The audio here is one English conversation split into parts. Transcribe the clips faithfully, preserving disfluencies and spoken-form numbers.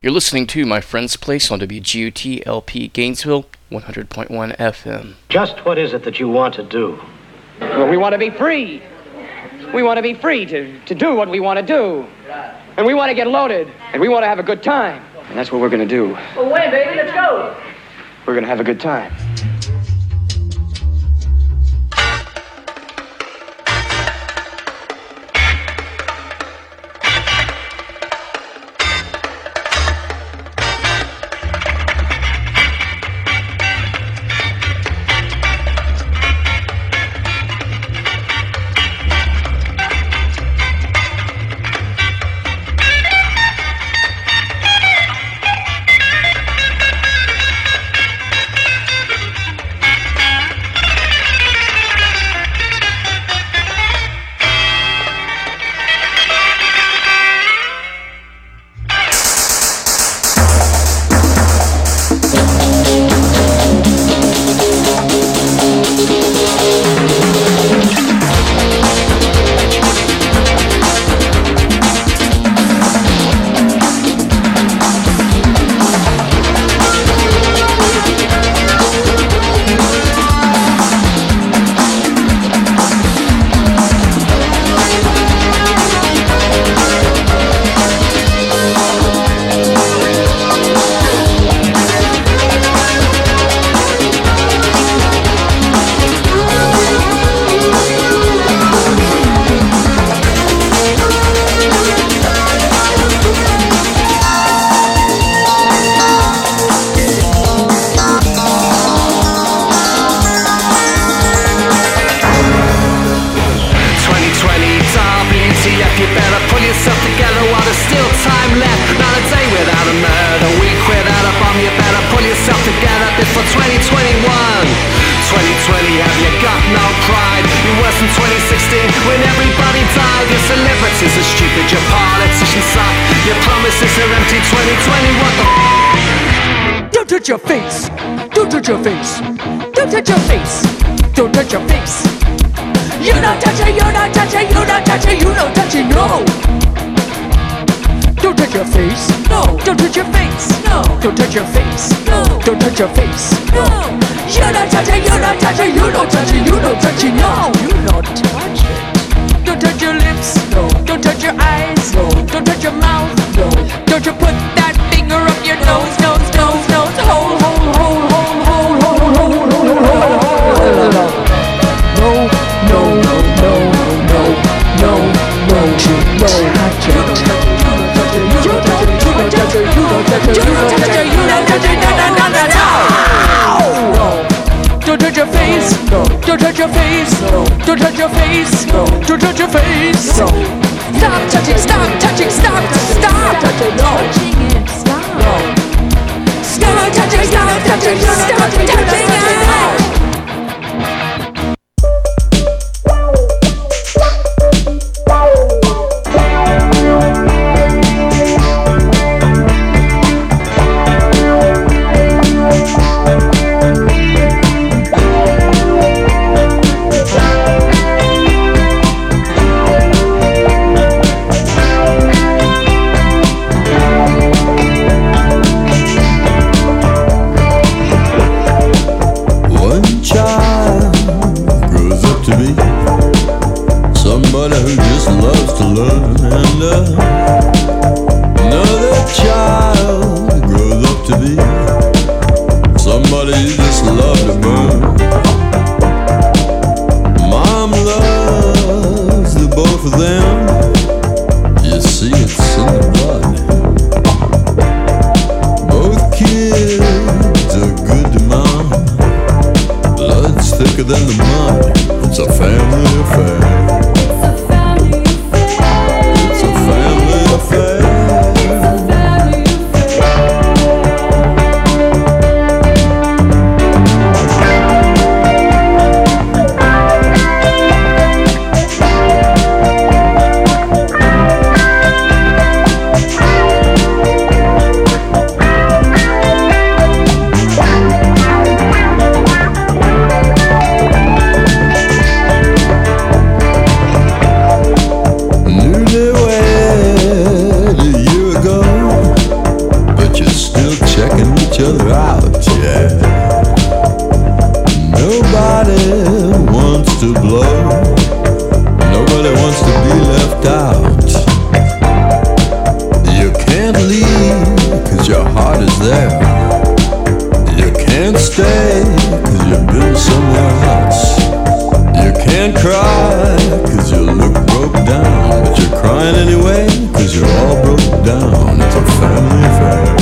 You're listening to My Friend's Place on W G U T L P Gainesville, one hundred point one F M. Just what is it that you want to do? Well, we want to be free. We want to be free to, to do what we want to do. And we want to get loaded. And we want to have a good time. And that's what we're going to do. Well, wait, baby, let's go. We're going to have a good time. each other out, yeah. Nobody wants to blow. Nobody wants to be left out. You can't leave, cause your heart is there. You can't stay, cause you've been somewhere else. You can't cry, cause you look broke down. But you're crying anyway, cause you're all broke down. It's a family affair.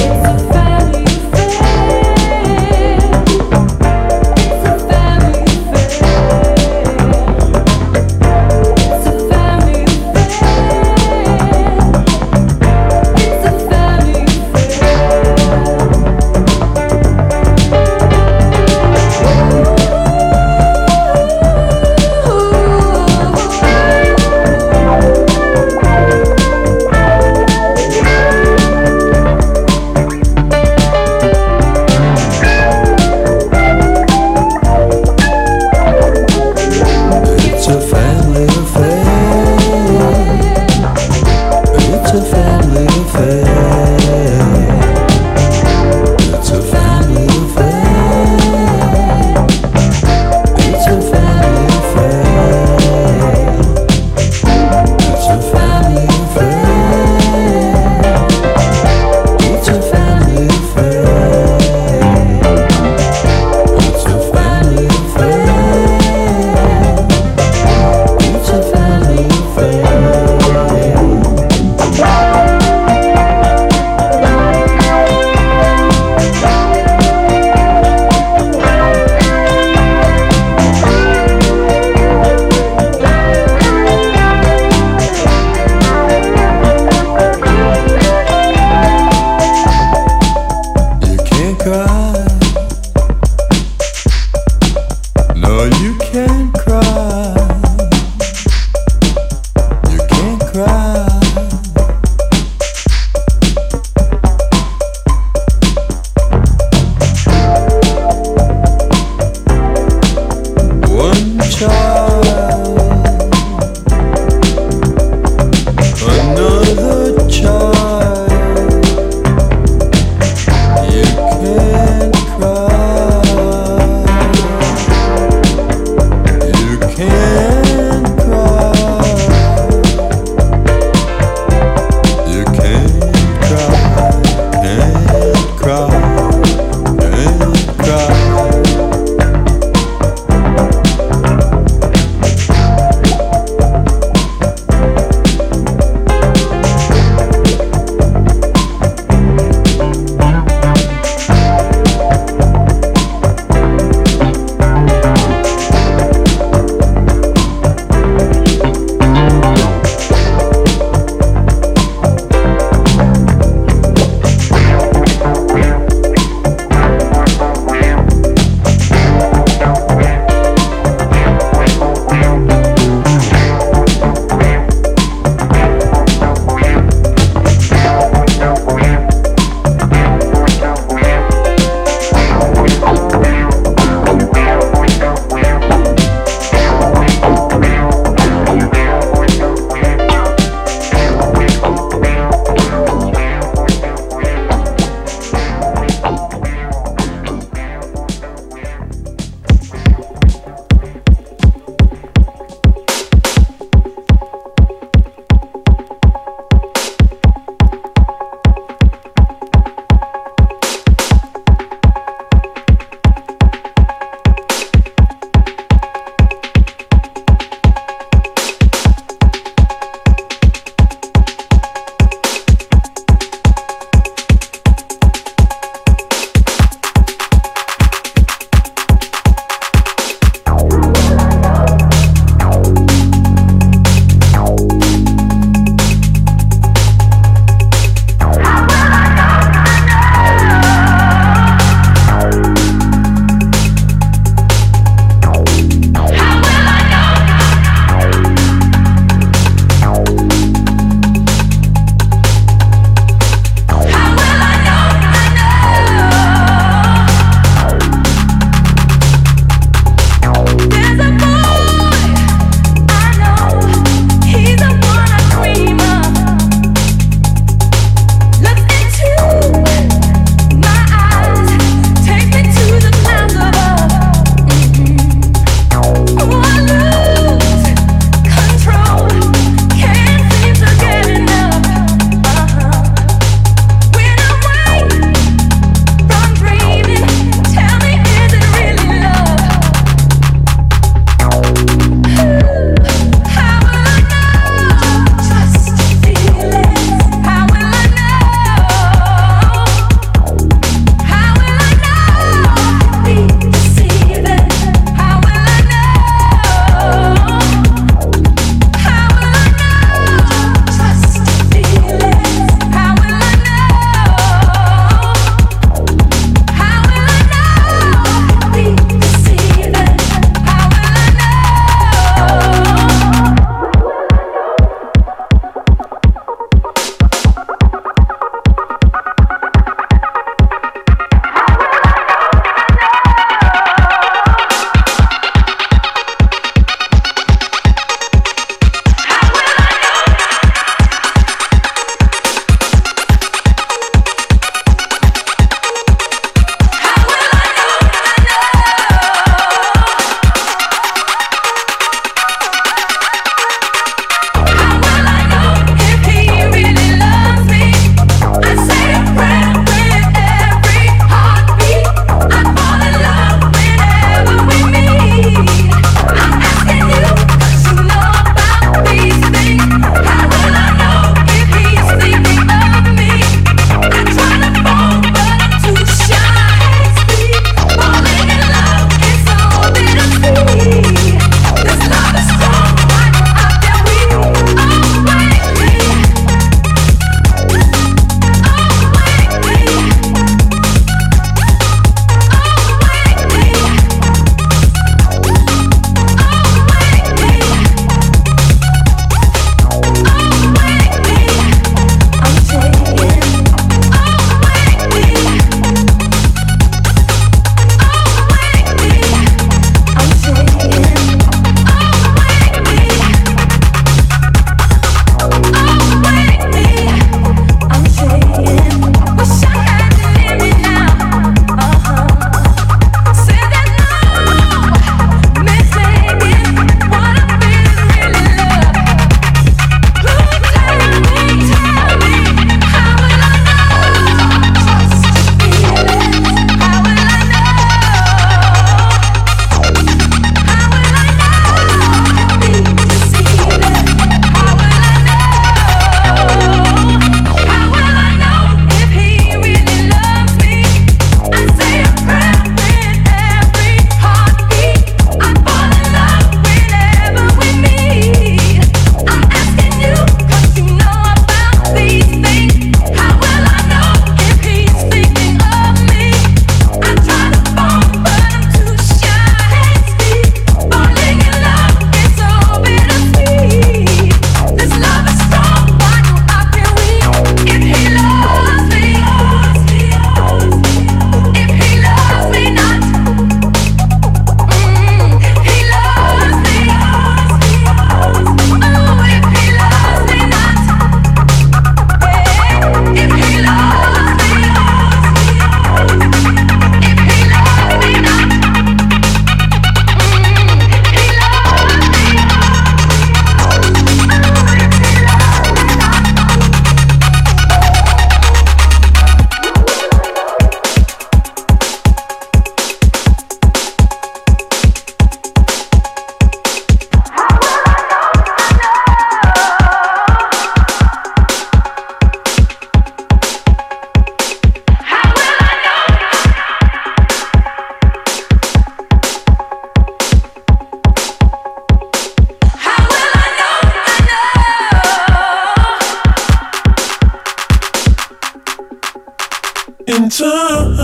In time,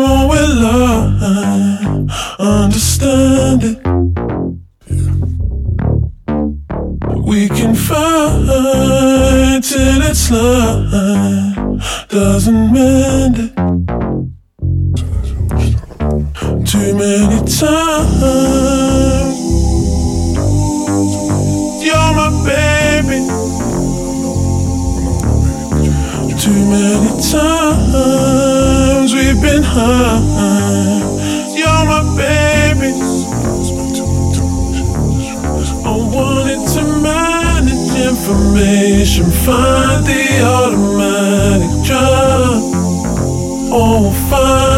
all will I understand it. We can fight till it's light, doesn't mend it. Too many times, you're my baby. Too many times we've been high. You're my baby. I wanted to manage information, find the automatic job. Oh, fire.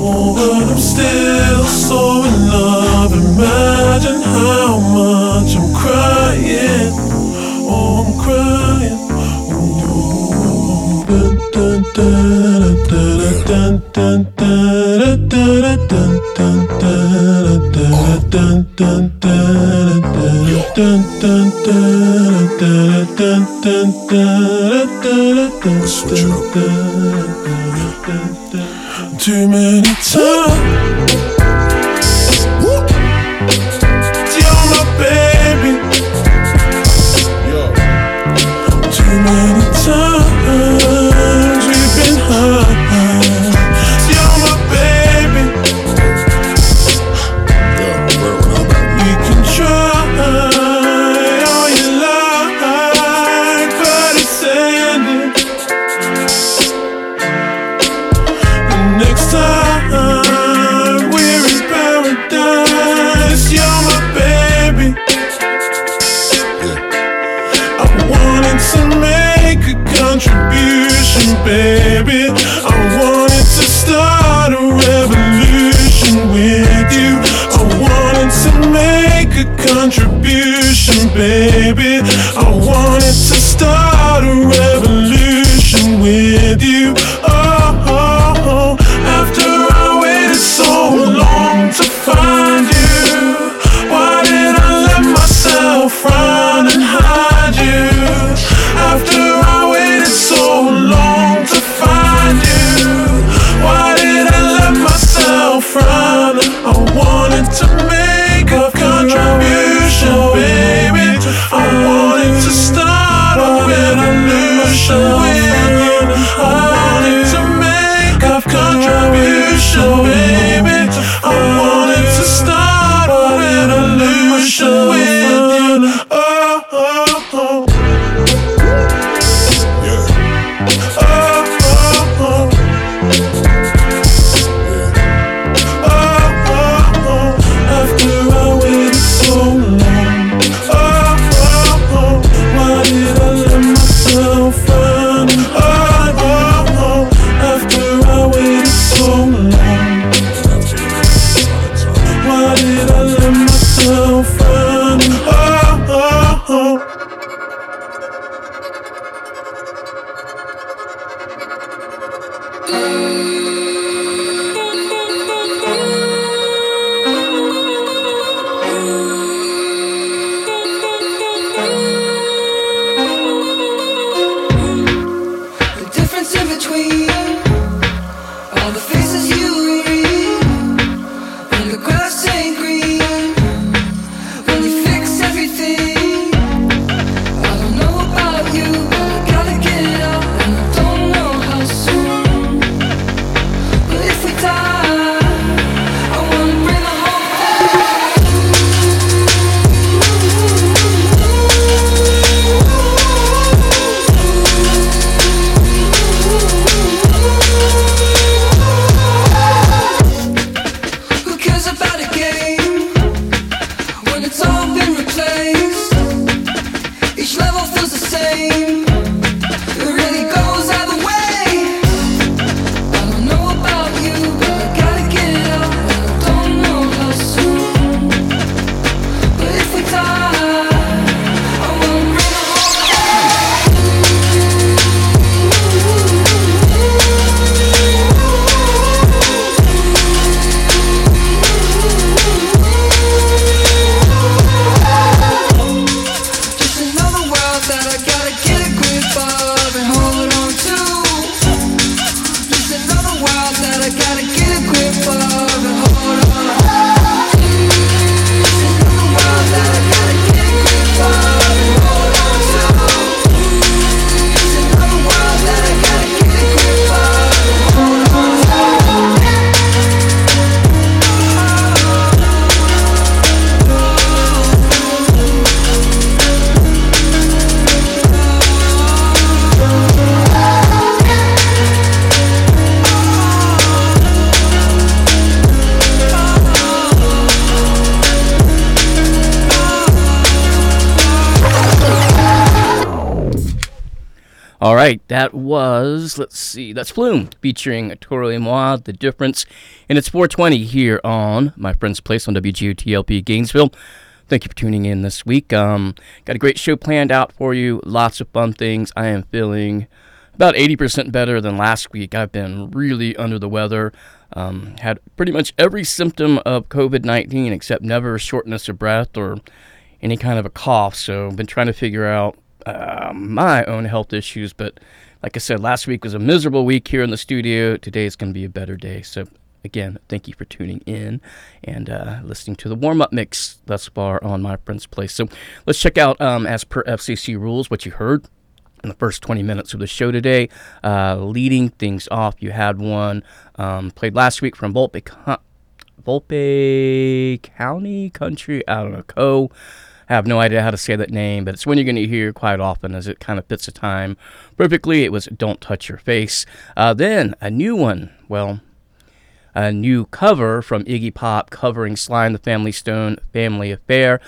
But I'm still so in love. Imagine how much I'm crying. Oh, I'm crying. Too many times. You're my baby. Yo. Too many times we've been high. You're my baby. We can try all you like, but it's ended. Next time we're in paradise, you're my baby. I wanted to make a contribution, baby. I wanted to start a revolution with you. I wanted to make a contribution, baby. I wanted to start a revolution with you. All right, that was, let's see, that's Flume featuring Toro y Moi, The Difference. And it's four twenty here on My Friend's Place on W G U T L P Gainesville. Thank you for tuning in this week. Um, got a great show planned out for you, lots of fun things. I am feeling about eighty percent better than last week. I've been really under the weather. Um, had pretty much every symptom of COVID nineteen except never shortness of breath or any kind of a cough. So I've been trying to figure out uh, my own health issues. But like I said, last week was a miserable week here in the studio. Today is going to be a better day. So again, thank you for tuning in and uh, listening to the warm-up mix thus far on My Friend's Place. So let's check out, um, as per F C C rules, what you heard in the first twenty minutes of the show today. Uh, leading things off, you had one um, played last week from Volpe, Co- Volpe County Country, I don't know, Co. I have no idea how to say that name, but it's one you're going to hear quite often as it kind of fits the time perfectly. It was Don't Touch Your Face. Uh, then a new one, well, a new cover from Iggy Pop covering Sly and the Family Stone, Family Affair,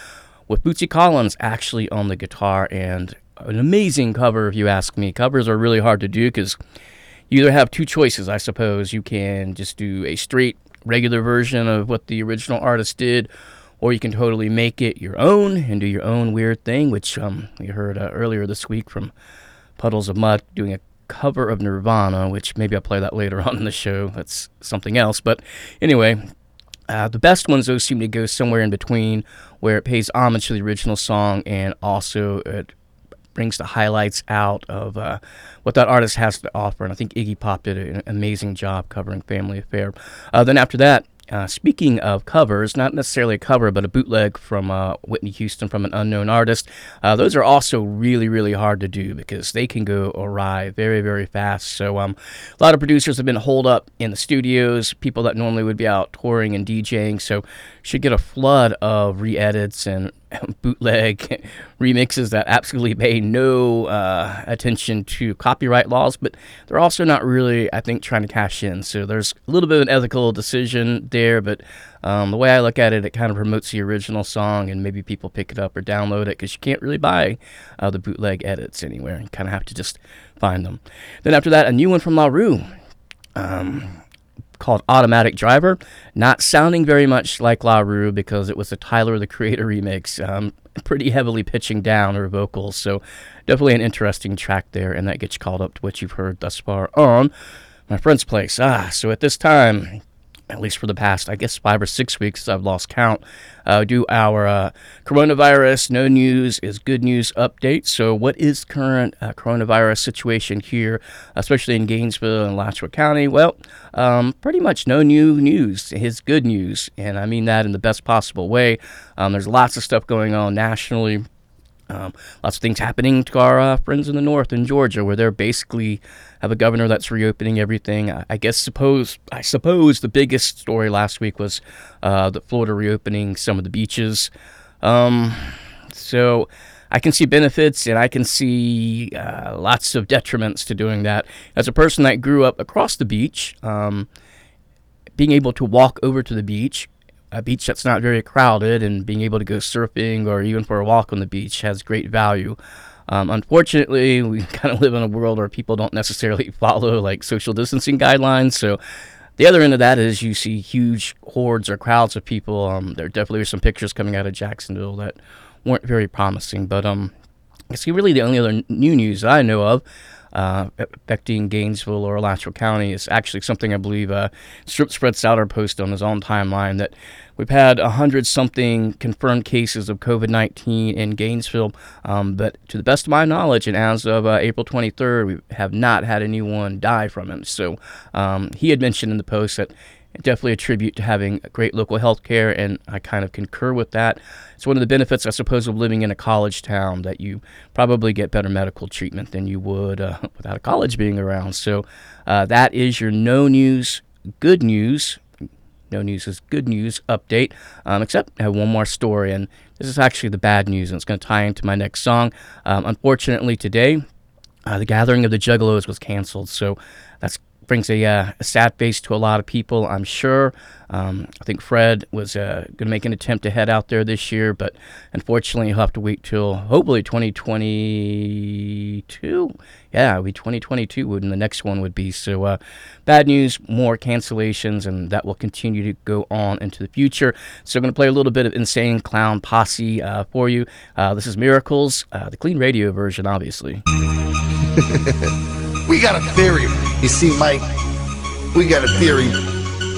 with Bootsy Collins actually on the guitar, and an amazing cover, if you ask me. Covers are really hard to do because you either have two choices, I suppose. You can just do a straight, regular version of what the original artist did, or you can totally make it your own and do your own weird thing, which um, we heard uh, earlier this week from Puddles of Mud doing a cover of Nirvana, which maybe I'll play that later on in the show. That's something else. But anyway, uh, the best ones, those seem to go somewhere in between where it pays homage to the original song and also it brings the highlights out of uh, what that artist has to offer. And I think Iggy Pop did an amazing job covering Family Affair. Uh, then after that, uh, speaking of covers, not necessarily a cover, but a bootleg from uh, Whitney Houston from an unknown artist. Uh, those are also really, really hard to do because they can go awry very, very fast. So um, a lot of producers have been holed up in the studios, people that normally would be out touring and DJing. So should get a flood of re-edits and bootleg remixes that absolutely pay no uh, attention to copyright laws, but they're also not really, I think, trying to cash in. So there's a little bit of an ethical decision there, but um, the way I look at it, it kind of promotes the original song, and maybe people pick it up or download it because you can't really buy uh, the bootleg edits anywhere, and kind of have to just find them. Then after that, a new one from LaRue, um, called Automatic Driver, not sounding very much like LaRue because it was a Tyler the Creator remix, um, pretty heavily pitching down her vocals, so definitely an interesting track there, and that gets called up to what you've heard thus far on My Friend's Place. Ah, so at this time, at least for the past, I guess, five or six weeks, I've lost count, uh, do our uh, coronavirus, no news is good news update. So what is current uh, coronavirus situation here, especially in Gainesville and Alachua County? Well, um, pretty much no new news is good news, and I mean that in the best possible way. Um, there's lots of stuff going on nationally. Um, lots of things happening to our uh, friends in the north in Georgia, where they're basically have a governor that's reopening everything. I, I guess suppose I suppose the biggest story last week was uh, the Florida reopening some of the beaches. Um, so I can see benefits and I can see uh, lots of detriments to doing that. As a person that grew up across the beach, um, being able to walk over to the beach, a beach that's not very crowded, and being able to go surfing or even for a walk on the beach has great value. Um, unfortunately, we kind of live in a world where people don't necessarily follow like social distancing guidelines. So the other end of that is you see huge hordes or crowds of people. Um, there definitely were some pictures coming out of Jacksonville that weren't very promising. But um, it's really the only other new news that I know of Uh, affecting Gainesville or Alachua County is actually something I believe uh, Strip Spread Souter posted on his own timeline, that we've had a hundred something confirmed cases of COVID nineteen in Gainesville, um, but to the best of my knowledge, and as of uh, April twenty-third, we have not had anyone die from it. So um, he had mentioned in the post that definitely a tribute to having great local health care, and I kind of concur with that. It's one of the benefits, I suppose, of living in a college town, that you probably get better medical treatment than you would uh, without a college being around. So uh, that is your no news, good news. No news is good news update, um, except I have one more story, and this is actually the bad news, and it's going to tie into my next song. Um, unfortunately, today, uh, the Gathering of the Juggalos was canceled, so that's brings a, uh, a sad face to a lot of people, I'm sure. Um, I think Fred was uh, going to make an attempt to head out there this year, but unfortunately he'll have to wait till hopefully twenty twenty-two. Yeah, it'll be twenty twenty-two when the next one would be. So uh, bad news, more cancellations, and that will continue to go on into the future. So I'm going to play a little bit of Insane Clown Posse uh, for you. Uh, this is Miracles, uh, the clean radio version, obviously. We got a theory. You see, Mike, we got a theory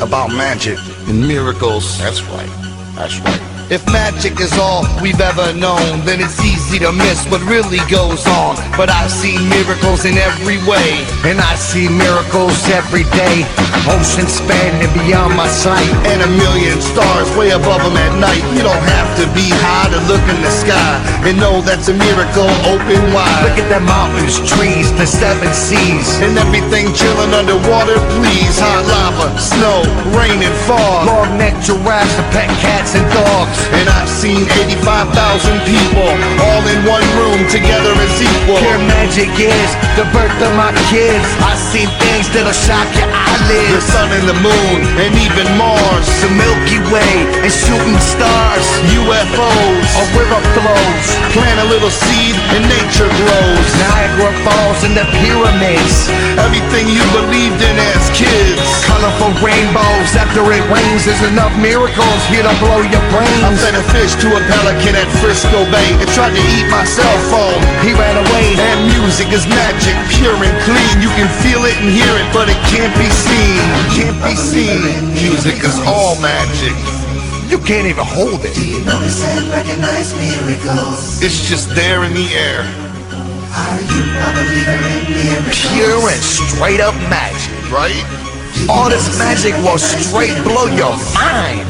about magic and miracles. That's right. That's right. If magic is all we've ever known, then it's easy to miss what really goes on. But I've seen miracles in every way, and I see miracles every day. Oceans spanning beyond my sight, and a million stars way above them at night. You don't have to be high to look in the sky and know that's a miracle open wide. Look at the mountains, trees, the seven seas, and everything chilling underwater, please. Hot lava, snow, rain and fog, long-necked giraffes and pet cats and dogs. And I've seen eighty-five thousand people all in one room together as equal. Pure magic is the birth of my kids. I've seen things that'll shock your eyelids. The sun and the moon and even Mars, the Milky Way and shooting stars, U F Os, a river flows. Plant a little seed and nature grows. Niagara Falls and the pyramids, everything you believed in as kids. Colorful rainbows after it rains. There's enough miracles here to blow your brain. I fed a fish to a pelican at Frisco Bay and tried to eat my cell phone. He ran away. And music is magic, pure and clean. You can feel it and hear it, but it can't be seen. Can't be seen. Music is all magic. You can't even hold it. Do you notice and recognize miracles? It's just there in the air. Are you a believer in miracles? Pure and straight up magic, right? All this magic will straight blow your mind.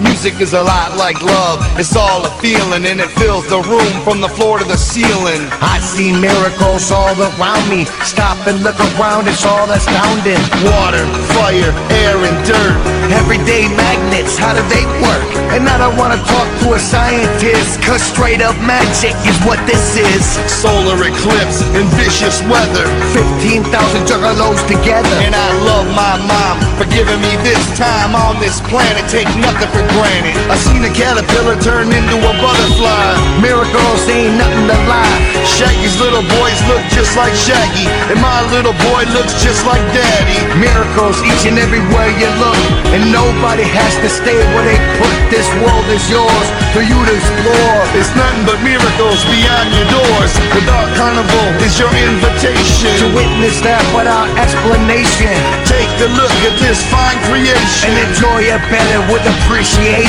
Music is a lot like love. It's all a feeling, and it fills the room from the floor to the ceiling. I see miracles all around me. Stop and look around, it's all astounding. Water, fire, air, and dirt. Everyday magnets, how do they work? And I don't want to talk to a scientist, cause straight up magic is what this is. Solar eclipse and vicious weather, fifteen thousand juggalos together. And I love my mom for giving me this time on this planet. Take nothing for granted. I seen a caterpillar turn into a butterfly. Miracles ain't nothing to lie. Shaggy's little boys look just like Shaggy, and my little boy looks just like Daddy. Miracles each and everywhere you look, and nobody has to stay where they put. This world is yours for you to explore. It's nothing but miracles beyond your doors. The Dark Carnival is your invitation to witness that without explanation. Take a look at this fine creation and enjoy it better with appreciation.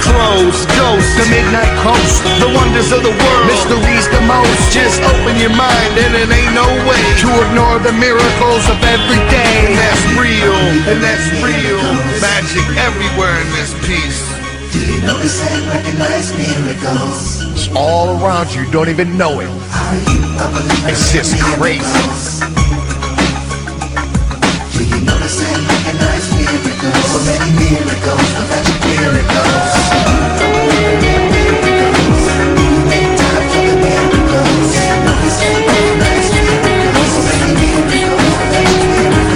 Crows, ghosts, the midnight coast, the wonders of the world, mysteries the most. Just open your mind and it ain't no way to ignore the miracles of every day. And that's real, and that's real. Magic everywhere in this piece. Do you notice and recognize miracles? It's all around you, don't even know it. Are you a believer? It's just crazy. Do you notice and recognize miracles? So many miracles, the magic miracles. Do you believe in miracles? Do you make time for the miracles? Do you notice and recognize miracles? So many miracles, the magic miracles.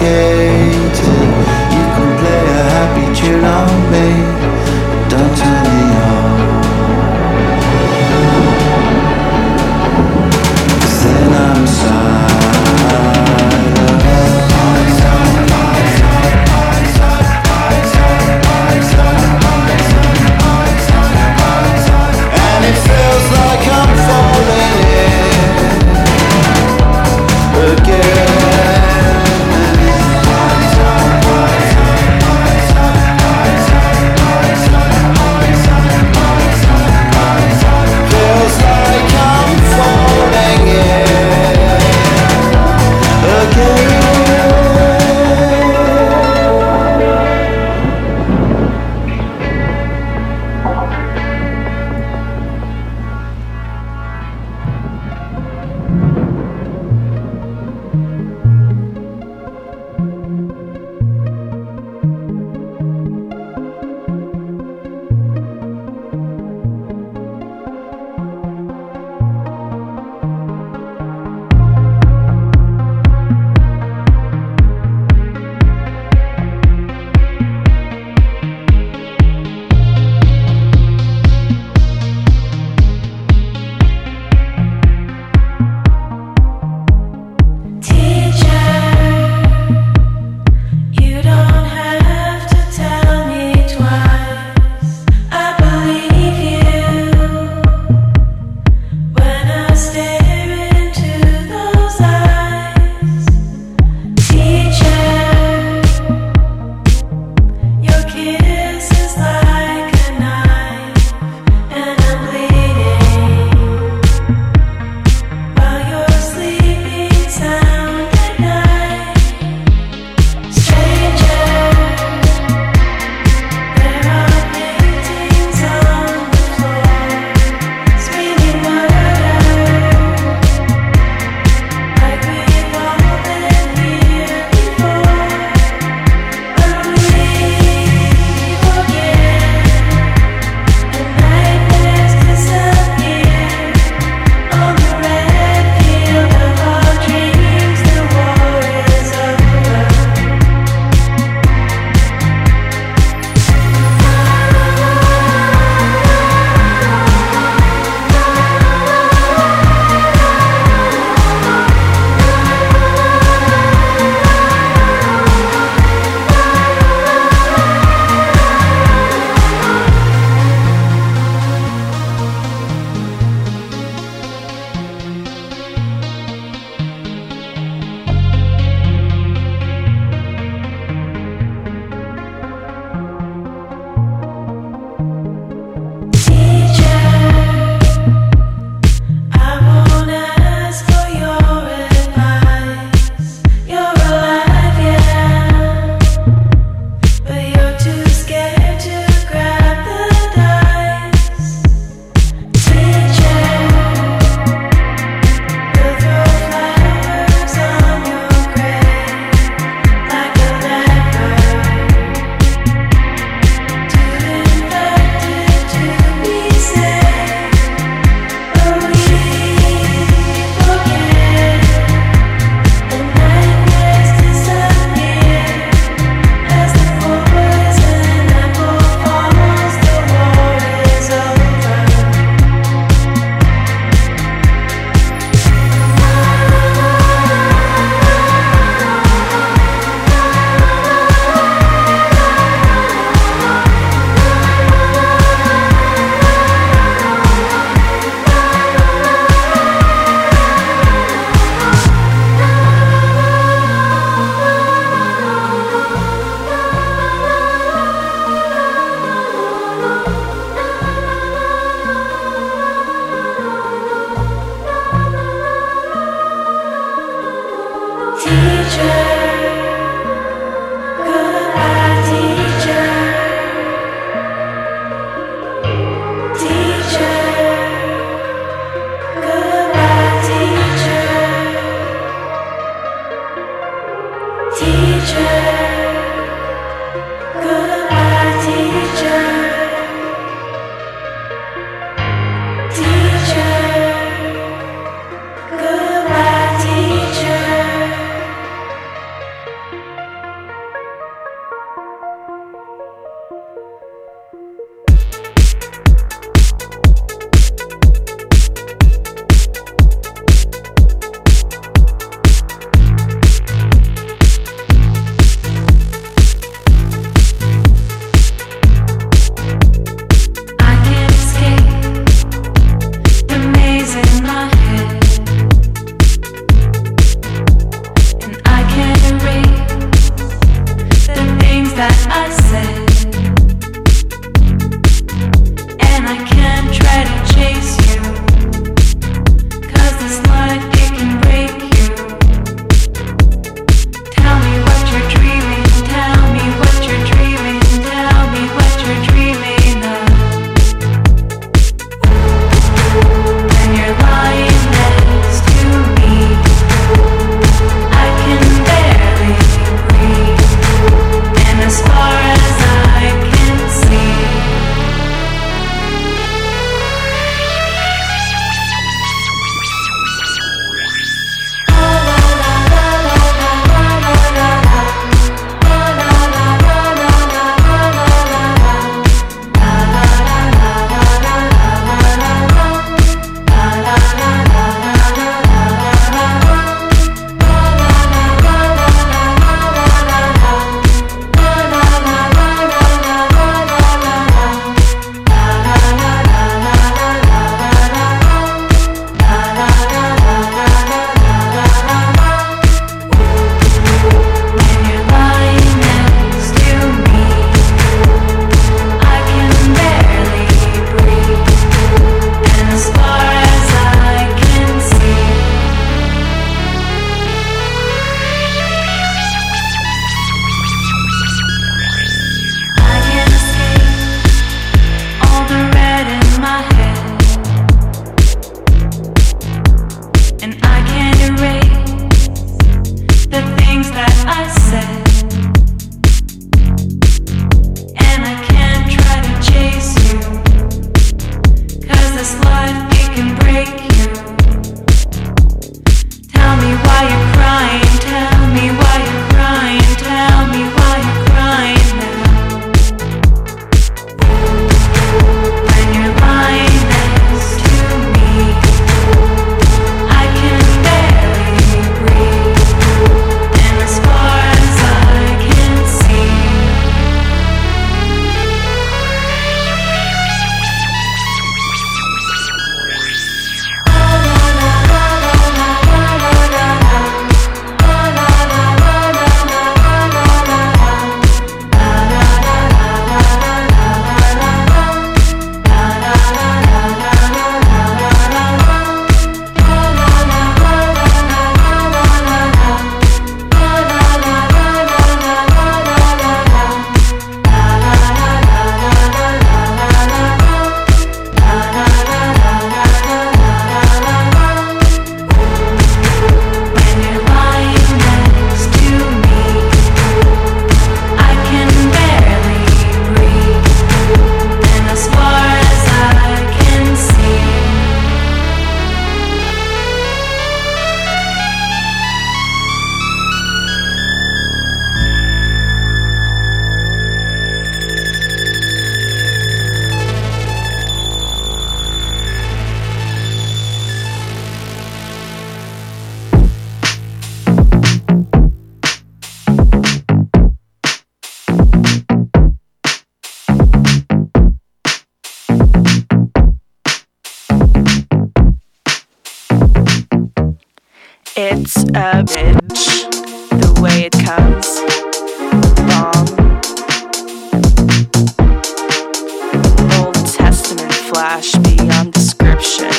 complicated. You can play a happy tune on me, but don't turn me on, 'cause then I'm silent. And it feels like I'm falling in again. way it comes. Bomb. Old Testament flash beyond description.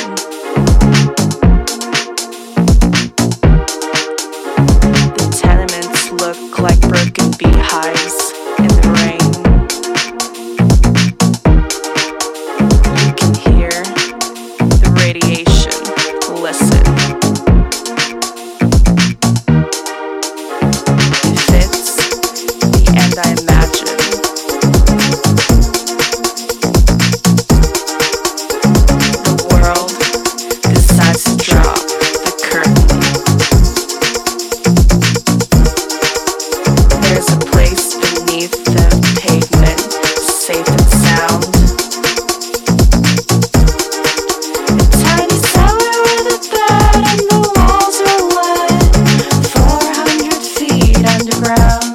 The tenements look like broken beehives in the rain. You can hear the radiation. Listen. It fits the end I imagine. The world decides to drop the curtain. There's a place beneath the pavement, safe and sound. A tiny cellar with a bed and the walls are lead. Four hundred feet underground.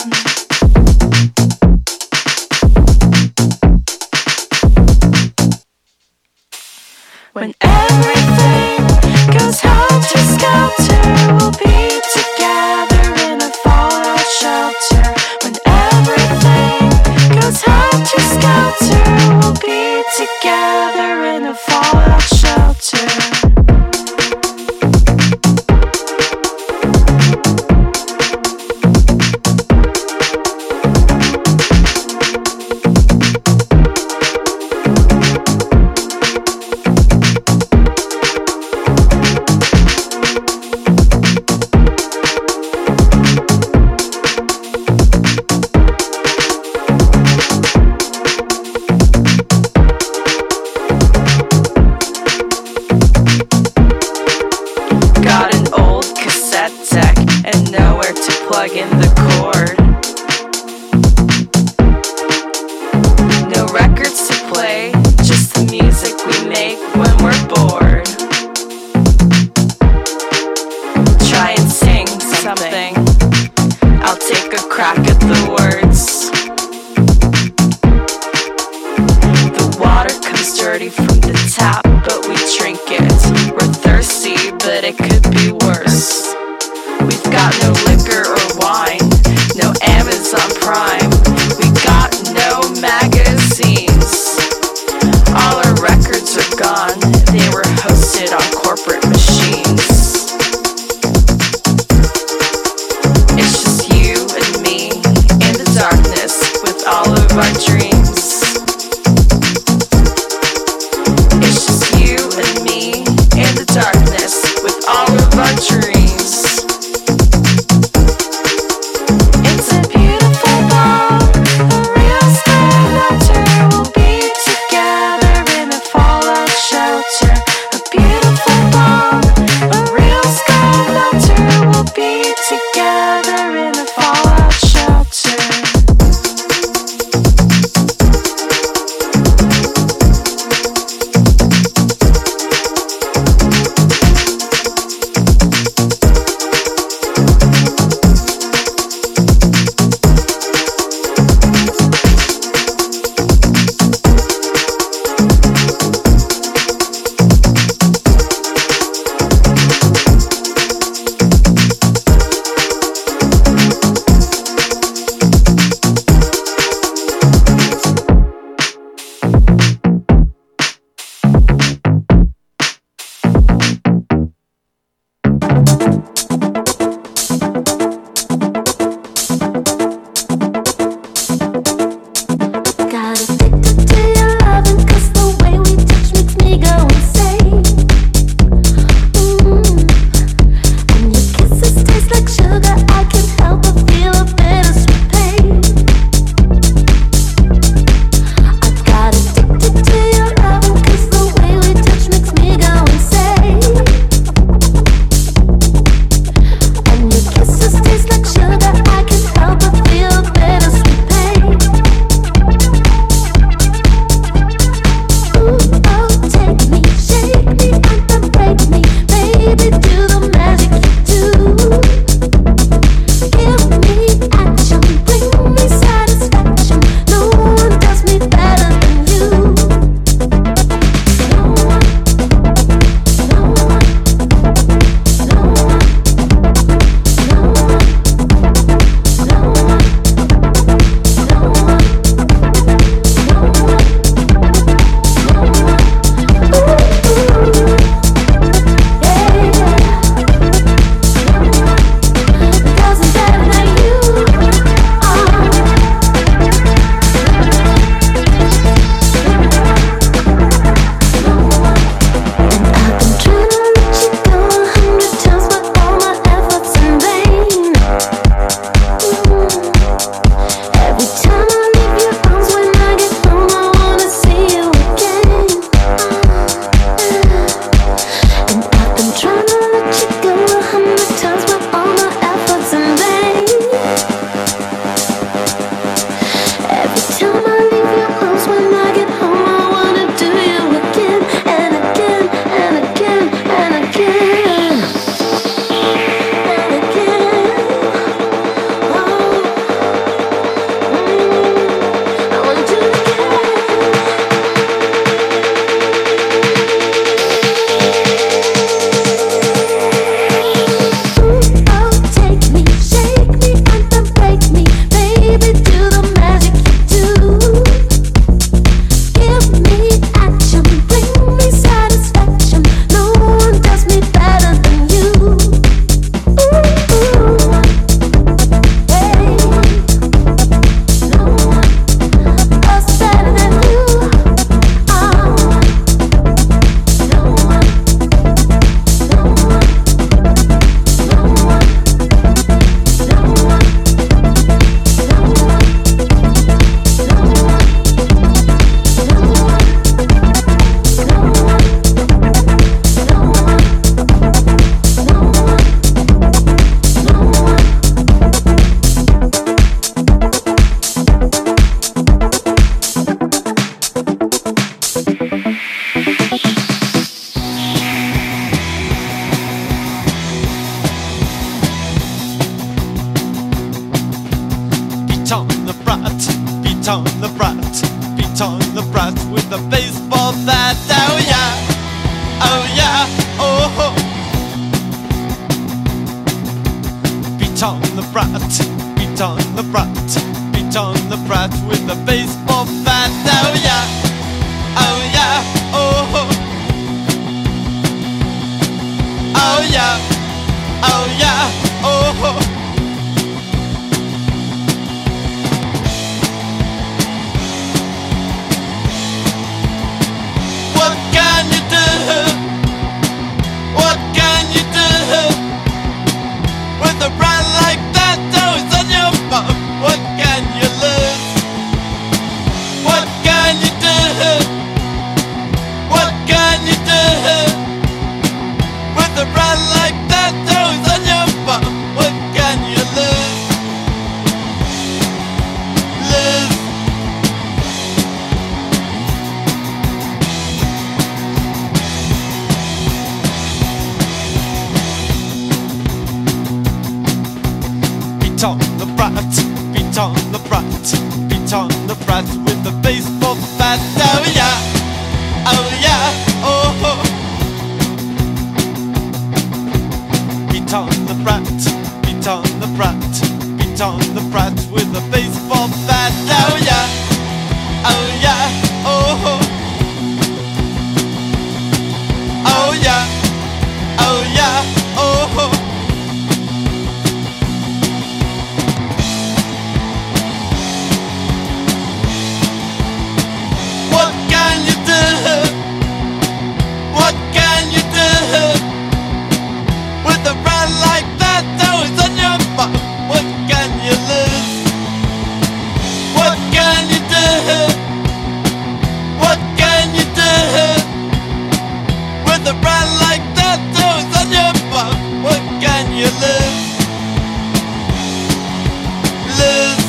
When everything goes helter skelter, we'll be together in a fallout shelter. When everything goes helter skelter, we'll be together in a fallout shelter. Got an old cassette deck and nowhere to plug in the cord. No records to play, just the music we make when we're bored. Try and sing something. I'll take a crack at the words. The water comes dirty from the tap, but we drink it. We're thirsty, but it could be worse. We've got no liquor or wine, no Amazon Prime. We got no magazines. All our records are gone. They were hosted on corporate machines. It's just you and me in the darkness with all of our dreams. It's just you and me in the darkness with all of our dreams. It's a beautiful ball, a real sculpture. We'll be together in a fallout shelter. A beautiful ball, a real sculpture. We'll be together in a fallout shelter. Beat on the brat, beat on the brat, beat on the brat with a baseball bat. Oh yeah, oh yeah, oh ho. Beat on the brat, beat on the brat, beat on the brat with a baseball bat. Oh yeah, oh yeah, oh ho. Oh yeah, oh yeah, oh ho. What can you do with a brand like that? Oh, it's on your bum. What can you lose? What can you do? What can you do with a brand like that? Oh, it's on your bum. What can you lose? Lose. Beat on the brat, beat on the brat, beat on the brat with the baseball bat. Oh yeah, oh yeah, oh ho. Beat on the brat, beat on the brat, beat on the brat with the baseball bat. Oh yeah, oh yeah, oh ho. Oh yeah, oh yeah, oh ho. What can you do with a brand like that? Oh, it's on your butt. What can you lose? What can you do? What can you do with a brand like that? Oh, it's on your butt. What can you lose? Lose.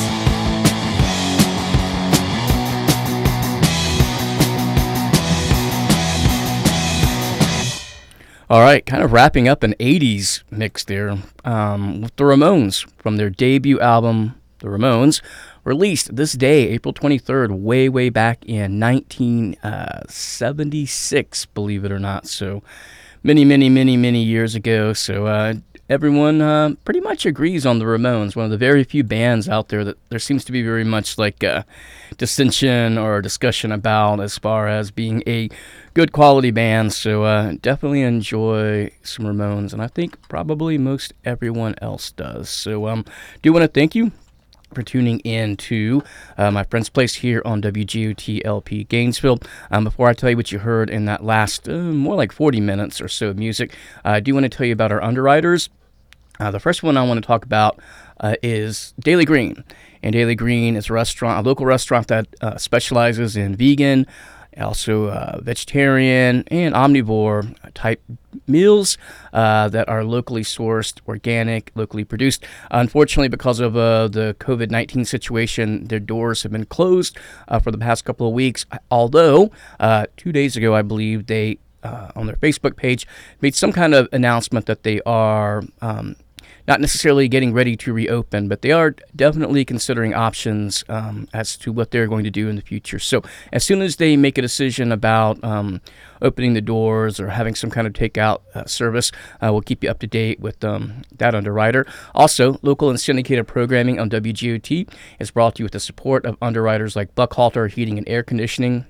All right, kind of wrapping up an eighties mix there um, with the Ramones from their debut album, The Ramones, released this day, April twenty-third, way, way back in nineteen seventy-six, believe it or not. So many, many, many, many years ago. So uh, everyone uh, pretty much agrees on the Ramones, one of the very few bands out there that there seems to be very much like a dissension or discussion about as far as being a good quality bands, so uh, definitely enjoy some Ramones, and I think probably most everyone else does. So um, do want to thank you for tuning in to uh, my friend's place here on W G U T L P Gainesville. Um, before I tell you what you heard in that last uh, more like forty minutes or so of music, uh, I do want to tell you about our underwriters. Uh, the first one I want to talk about uh, is Daily Green, and Daily Green is a restaurant, a local restaurant that uh, specializes in vegan, also uh, vegetarian and omnivore type meals uh, that are locally sourced, organic, locally produced. Unfortunately, because of uh, the COVID nineteen situation, their doors have been closed uh, for the past couple of weeks. Although uh, two days ago, I believe they, uh, on their Facebook page, made some kind of announcement that they are um, not necessarily getting ready to reopen, but they are definitely considering options um, as to what they're going to do in the future. So as soon as they make a decision about um, opening the doors or having some kind of takeout uh, service, uh, we'll keep you up to date with um, that underwriter. Also, local and syndicated programming on W G O T is brought to you with the support of underwriters like Buckhalter Heating and Air Conditioning,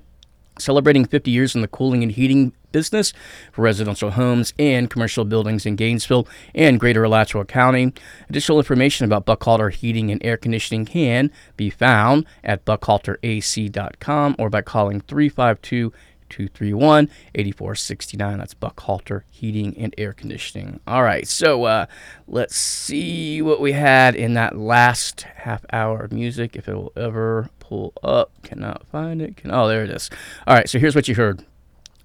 celebrating fifty years in the cooling and heating business for residential homes and commercial buildings in Gainesville and greater Alachua County. Additional information about Buckhalter Heating and Air Conditioning can be found at buckhalter a c dot com or by calling three five two, two three one, eight four six nine. That's Buckhalter Heating and Air Conditioning. All right, so uh, let's see what we had in that last half hour of music, if it will ever pull up. Cannot find it. Can- oh, there it is. All right, so here's what you heard.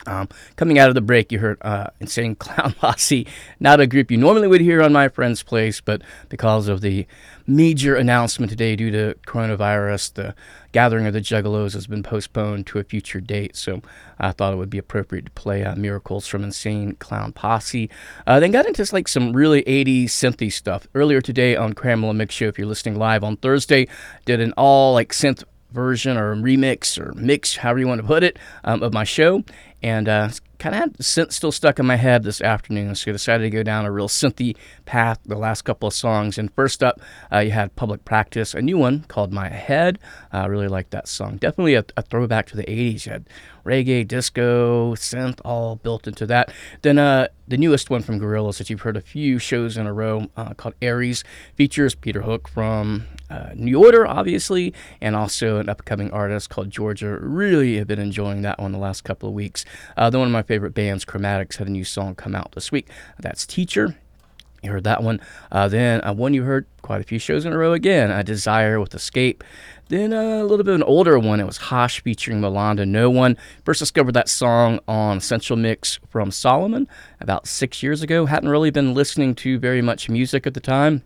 Um, coming out of the break, you heard uh, Insane Clown Posse, not a group you normally would hear on My Friend's Place, but because of the major announcement today due to coronavirus. The Gathering of the Juggalos has been postponed to a future date, so I thought it would be appropriate to play uh, Miracles from Insane Clown Posse. Uh, then got into like some really eighties synthy stuff. Earlier today on Cramla Mix Show, if you're listening live on Thursday, did an all like synth version or remix or mix, however you want to put it, um, of my show. And uh, kind of had the synth still stuck in my head this afternoon, so I decided to go down a real synthy path the last couple of songs. And first up, uh, you had Public Practice, a new one called My Head. I uh, really like that song. Definitely a, a throwback to the eighties. You had reggae, disco, synth, all built into that. Then uh, the newest one from Gorillaz that you've heard a few shows in a row uh, called Aries, features Peter Hook from uh, New Order, obviously, and also an upcoming artist called Georgia. Really have been enjoying that one the last couple of weeks. Uh, then one of my favorite bands, Chromatics, had a new song come out this week. That's Teacher. You heard that one. Uh, then uh, one you heard quite a few shows in a row again, uh, Desire with Escape. Then uh, a little bit of an older one. It was Hosh featuring Melanda No One. First discovered that song on Essential Mix from Solomon about six years ago. Hadn't really been listening to very much music at the time.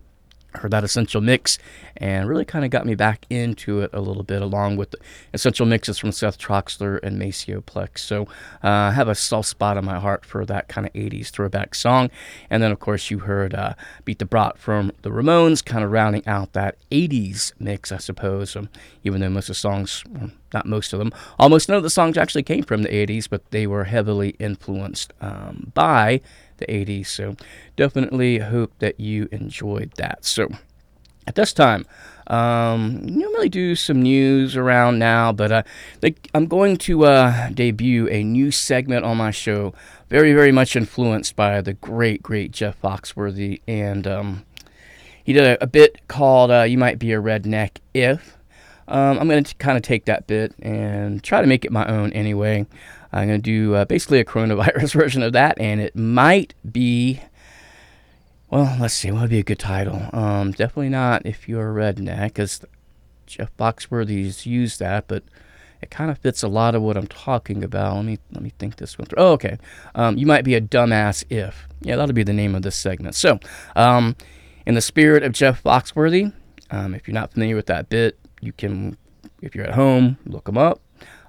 Heard that Essential Mix and really kind of got me back into it a little bit, along with the Essential Mixes from Seth Troxler and Maceo Plex. So I uh, have a soft spot in my heart for that kind of eighties throwback song. And then, of course, you heard uh, Beat the Brat from the Ramones, kind of rounding out that eighties mix, I suppose, um, even though most of the songs... Um, Not most of them. Almost none of the songs actually came from the eighties, but they were heavily influenced um, by the eighties. So definitely hope that you enjoyed that. So at this time, um, normally do some news around now, but uh, I'm going to uh, debut a new segment on my show, very, very much influenced by the great, great Jeff Foxworthy. And um, he did a, a bit called uh, You Might Be a Redneck If. Um, I'm going to kind of take that bit and try to make it my own anyway. I'm going to do uh, basically a coronavirus version of that, and it might be, well, let's see, what would be a good title? Um, definitely not If You're a Redneck, because Jeff Foxworthy's used that, but it kind of fits a lot of what I'm talking about. Let me let me think this one through. Oh, okay. Um, you Might Be a Dumbass If. Yeah, that'll be the name of this segment. So, um, in the spirit of Jeff Foxworthy, um, if you're not familiar with that bit, you can, if you're at home, look them up.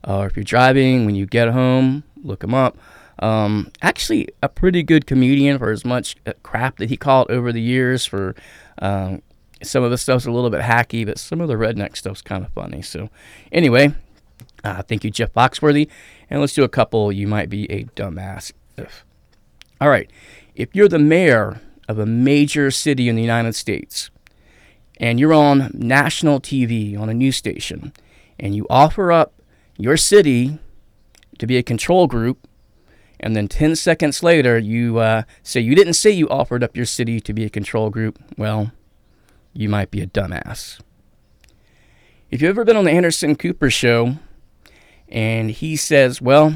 Uh, or if you're driving, when you get home, look them up. Um, actually, a pretty good comedian for as much crap that he caught over the years. For um, some of the stuff's a little bit hacky, but some of the redneck stuff's kind of funny. So anyway, uh, thank you, Jeff Foxworthy. And let's do a couple You Might Be a Dumbass If. All right. If you're the mayor of a major city in the United States, and you're on national T V, on a news station, and you offer up your city to be a control group, and then ten seconds later you uh, say you didn't say you offered up your city to be a control group, well, you might be a dumbass. If you've ever been on the Anderson Cooper show, and he says, well,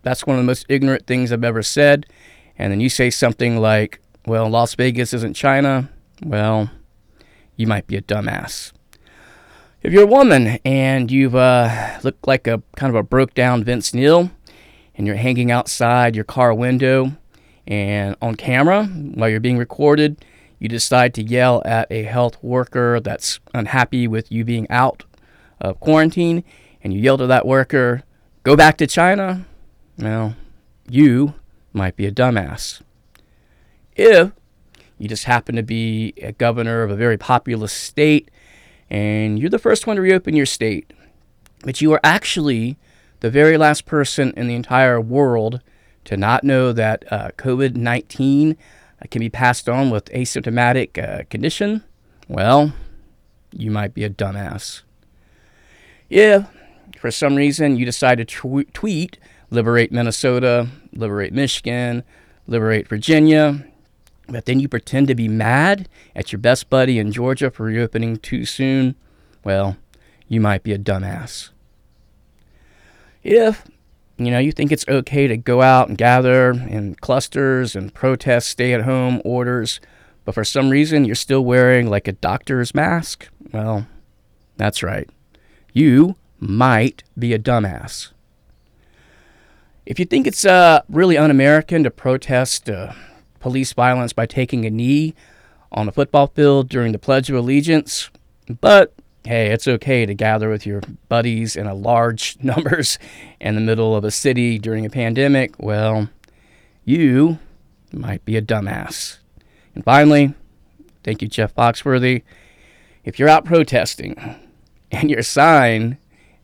that's one of the most ignorant things I've ever said, and then you say something like, well, Las Vegas isn't China, well... you might be a dumbass. If you're a woman and you've uh, looked like a kind of a broke down Vince Neil, and you're hanging outside your car window and on camera while you're being recorded, you decide to yell at a health worker that's unhappy with you being out of quarantine, and you yell to that worker, go back to China, well, you might be a dumbass. If you just happen to be a governor of a very populous state, and you're the first one to reopen your state, but you are actually the very last person in the entire world to not know that uh, covid nineteen can be passed on with asymptomatic uh, condition, well, you might be a dumbass. If, for some reason, you decide to tw- tweet, liberate Minnesota, liberate Michigan, liberate Virginia, but then you pretend to be mad at your best buddy in Georgia for reopening too soon, well, you might be a dumbass. If, you know, you think it's okay to go out and gather in clusters and protest stay-at-home orders, but for some reason you're still wearing like a doctor's mask, well, that's right. You might be a dumbass. If you think it's uh, really un-American to protest... Uh, police violence by taking a knee on the football field during the Pledge of Allegiance, but hey, it's okay to gather with your buddies in a large numbers in the middle of a city during a pandemic. Well, you might be a dumbass. And finally, thank you, Jeff Foxworthy. If you're out protesting and your sign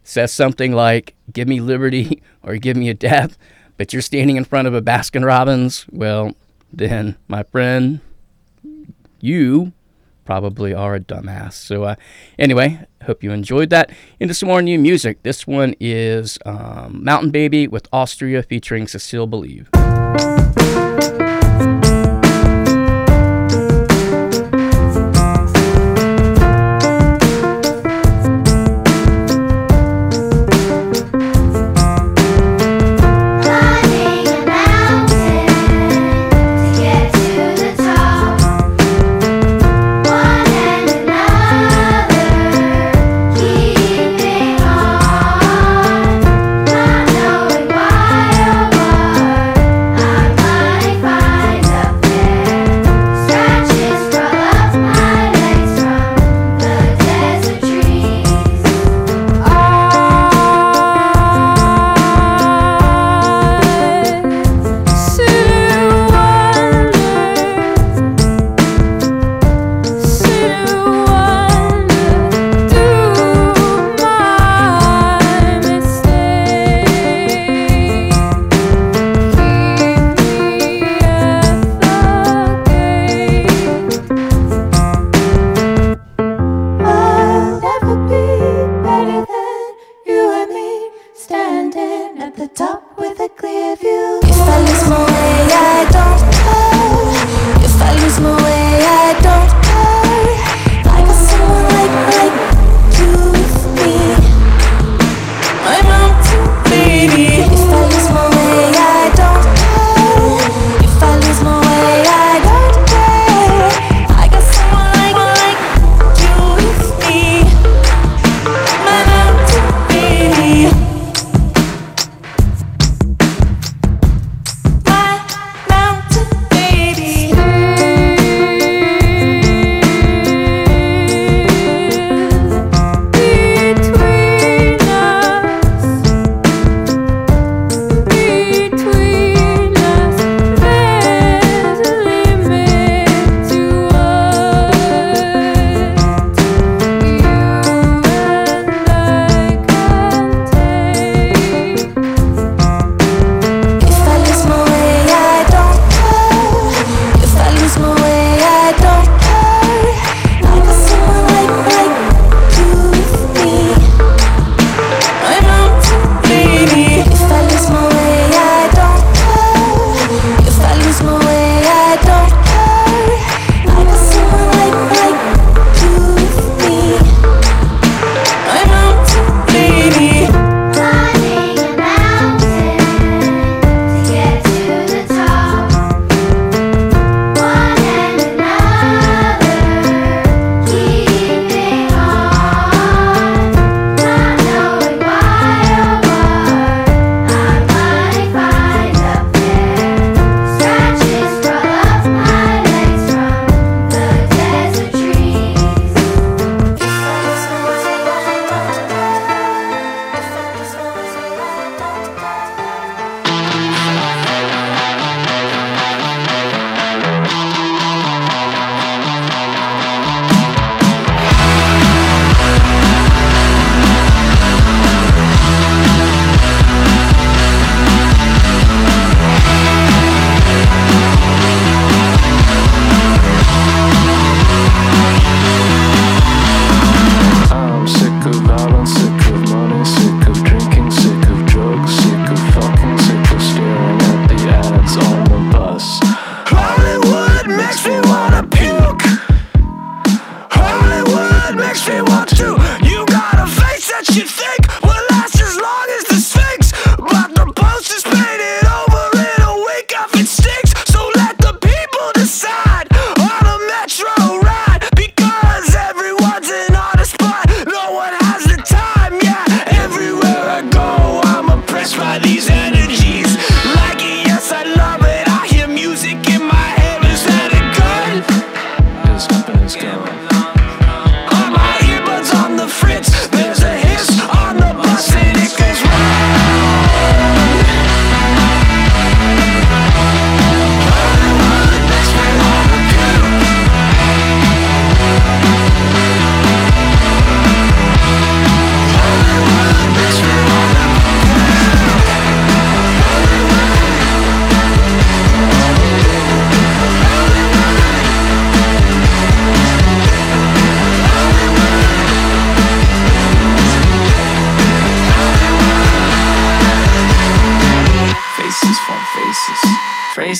says something like, give me liberty or give me a death, but you're standing in front of a Baskin Robbins, well, then, my friend, you probably are a dumbass. So uh, anyway, hope you enjoyed that. Into some more new music. This one is um, Mountain Baby with Austria featuring Cecile Believe.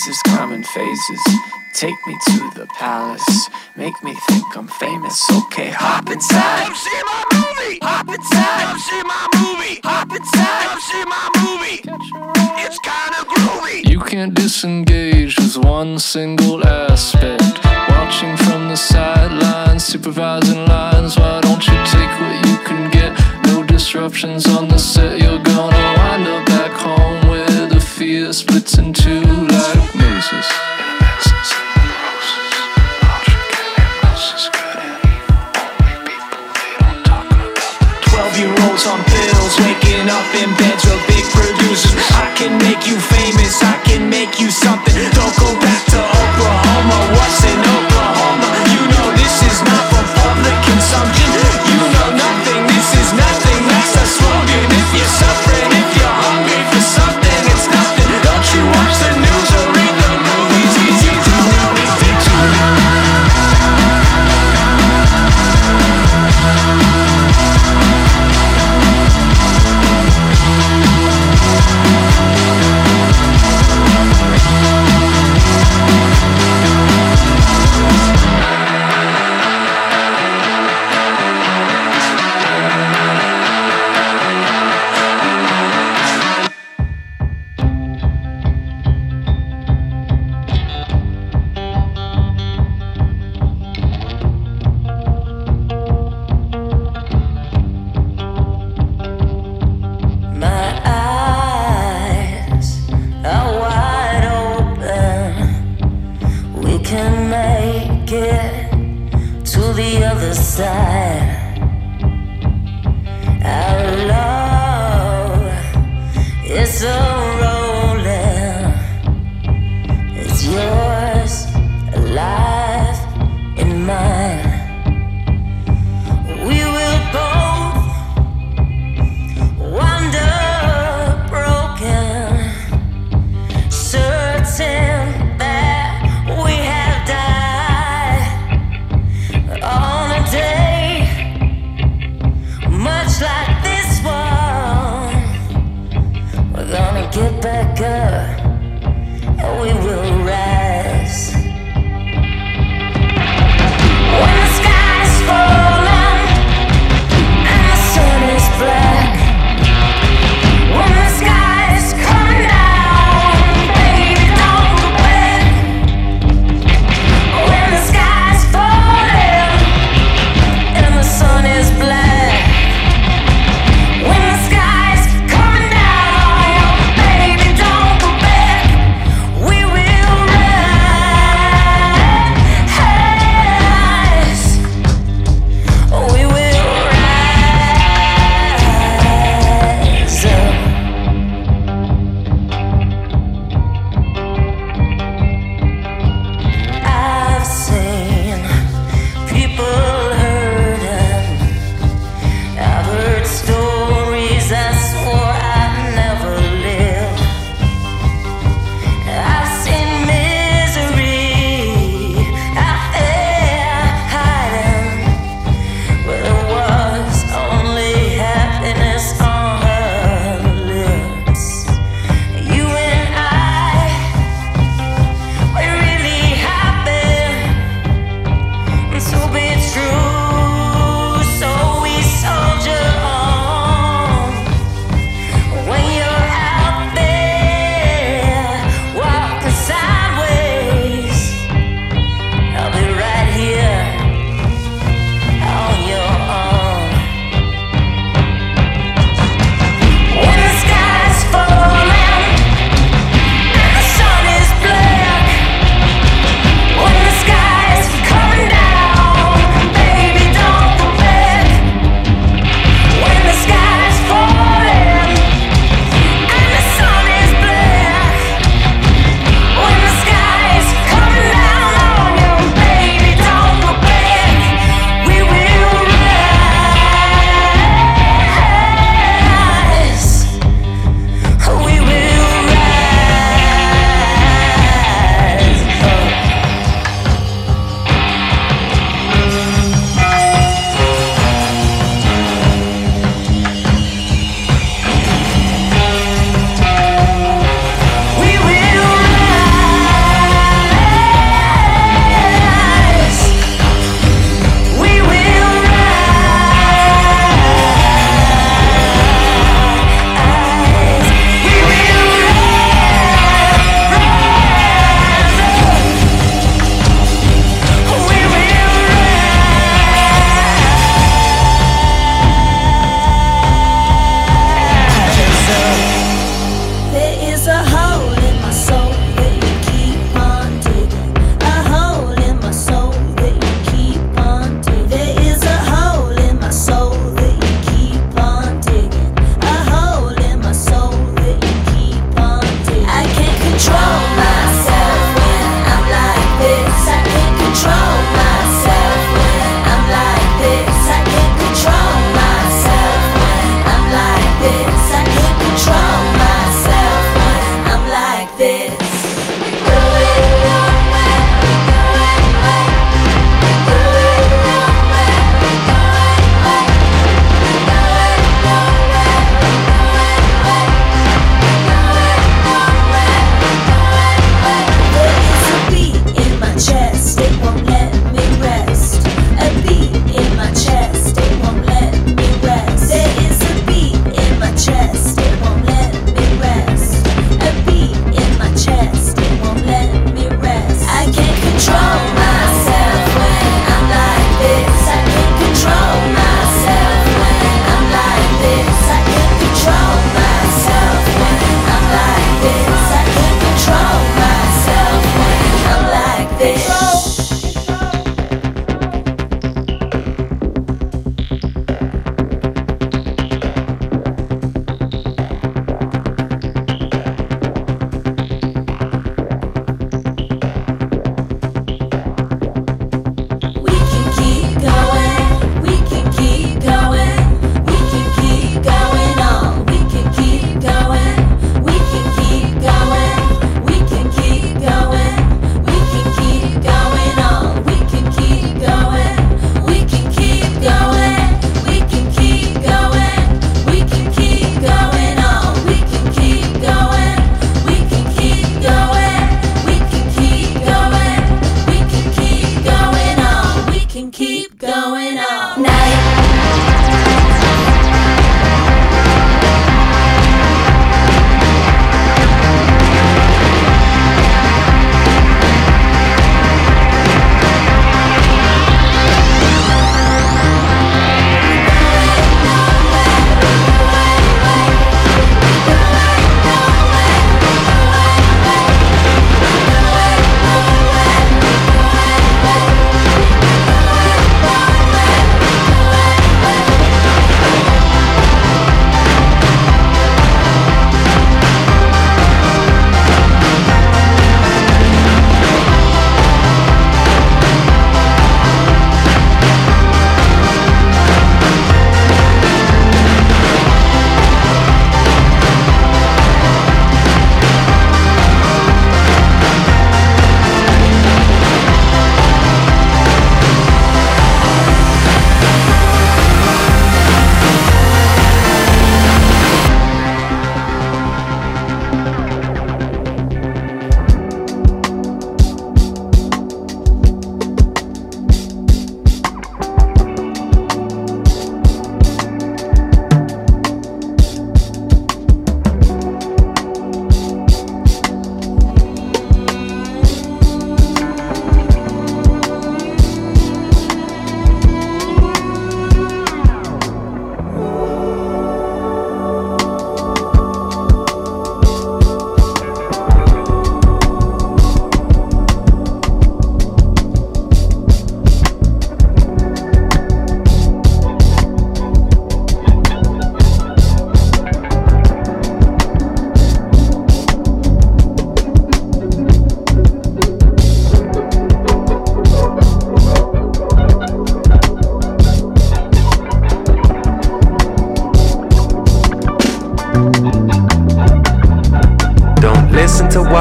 faces, common faces. Take me to the palace. Make me think I'm famous. Okay, hop inside. Come see my movie. Hop inside. Come see my movie. Hop inside. Come see my movie. It's kind of groovy. You can't disengage with one single aspect. Watching from the sidelines, supervising lines. Why don't you take what you can get? No disruptions on the set. You're gonna wind up back home where the fear splits in two like Moses. Twelve-year-olds on pills, waking up in beds with big producers. I can make you famous, I can make you something. Don't go back to Oklahoma, what's in Oklahoma? You know this is not for public consumption. You know nothing, this is nothing, that's a slogan. If you're suffering, if you're hungry for something, it's nothing. Don't you watch the news or read the movies? Easy to know anything to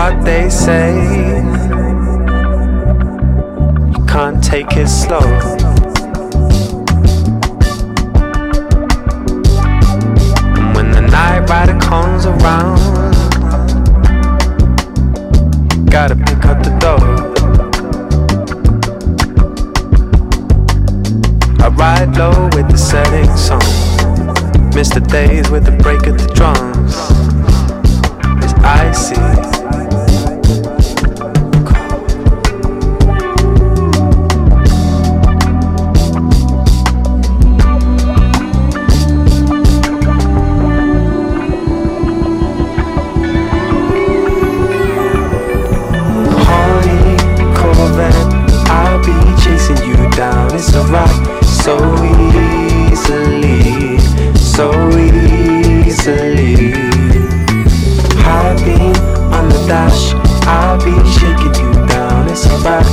what they say. You can't take it slow. And when the night rider comes around, you gotta pick up the dough. I ride low with the setting song. Miss the days with the break of the drums. It's icy. Holy Corvette, I'll be chasing you down. It's a rock so easily. So easily, high beam on the dash, I'll be shaking you down. It's alright.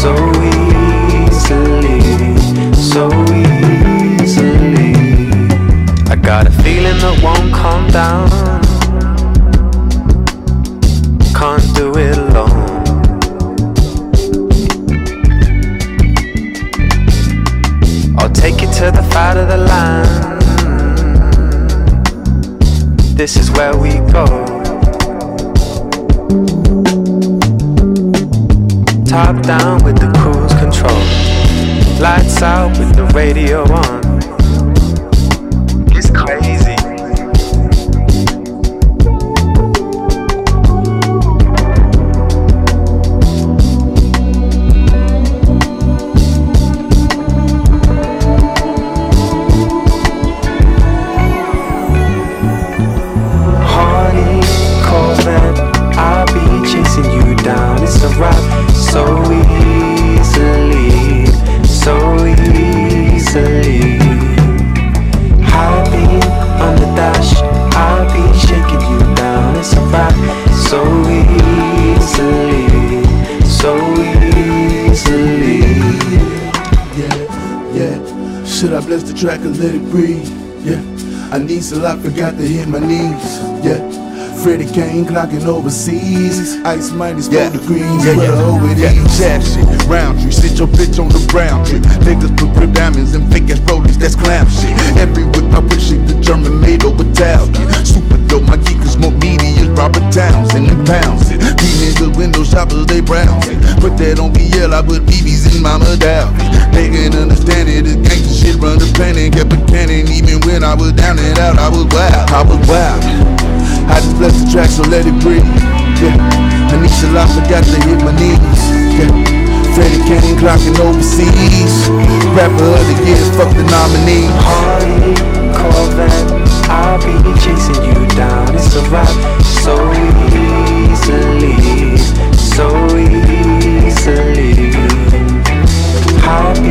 So easily, so easily. I got a feeling that won't calm down. Can't do it alone. I'll take you to the fight of the line. This is where we go. Top down with the cruise control. Lights out with the radio on. It's crazy. Bless the track and let it breathe, yeah. I need a lot, forgot to hit my knees, yeah. Freddie Kane clocking overseas, ice minus four yeah. degrees, yeah, yeah. Over yeah. Chad shit, round tree, sit your bitch on the round trip. Niggas put real diamonds and fake ass rollies, that's clown shit. Every whip I wish it, the German made over Italian. Super dope, my geek is more media, Robert Townsend and pounds it. These niggas window shoppers, they browns it. Put that on B L, I put B Bs in Mama Dow. They can understand it, this gangsta shit run the planet, kept a cannon. Even when I was down and out, I was wild, I was wild. I just blessed the track, so let it breathe, yeah. I need a lot, forgot to hit my knees, yeah. Freddie Kane clocking overseas. Rapper of the year, fuck the nominee. Hardy, Corvette, I'll be chasing you down. It's a rap so easily, so easily. I'll be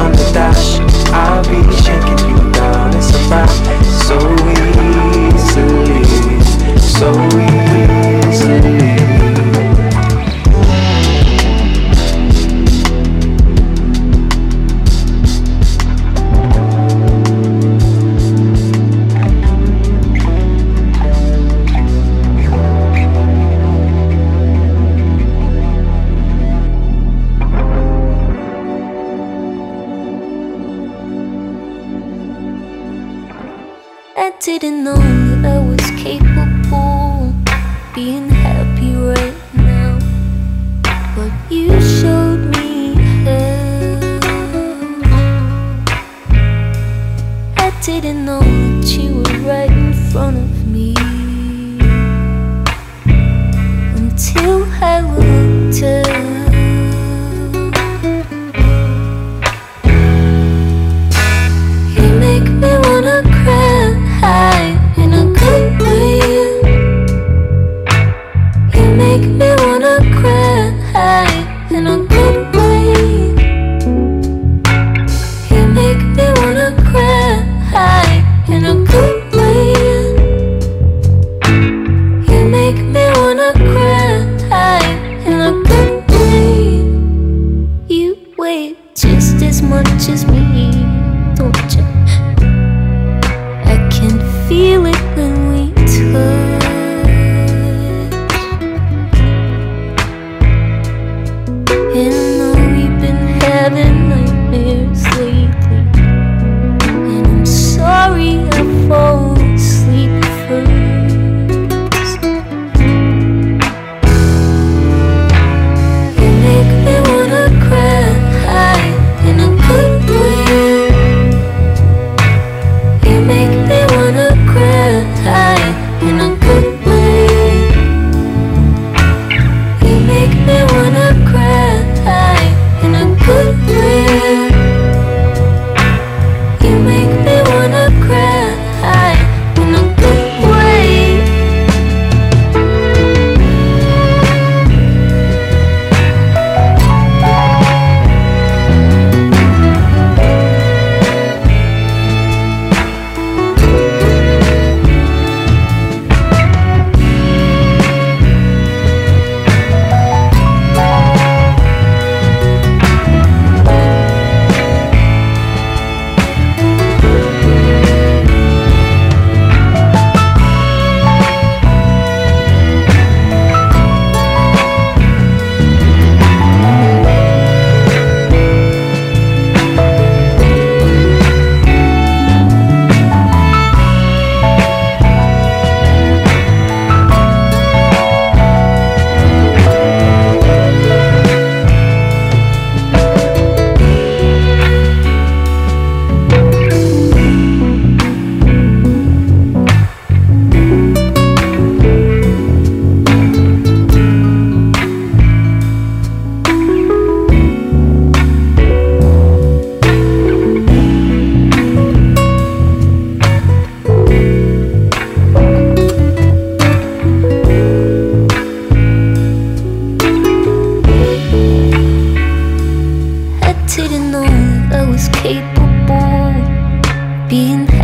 on the dash, I'll be shaking you down. It's a rap so easily, so easily. Didn't know that I was capable of being happy right now, but you showed me how. I didn't know that you were right in front of me until I looked up. Make me wanna cry.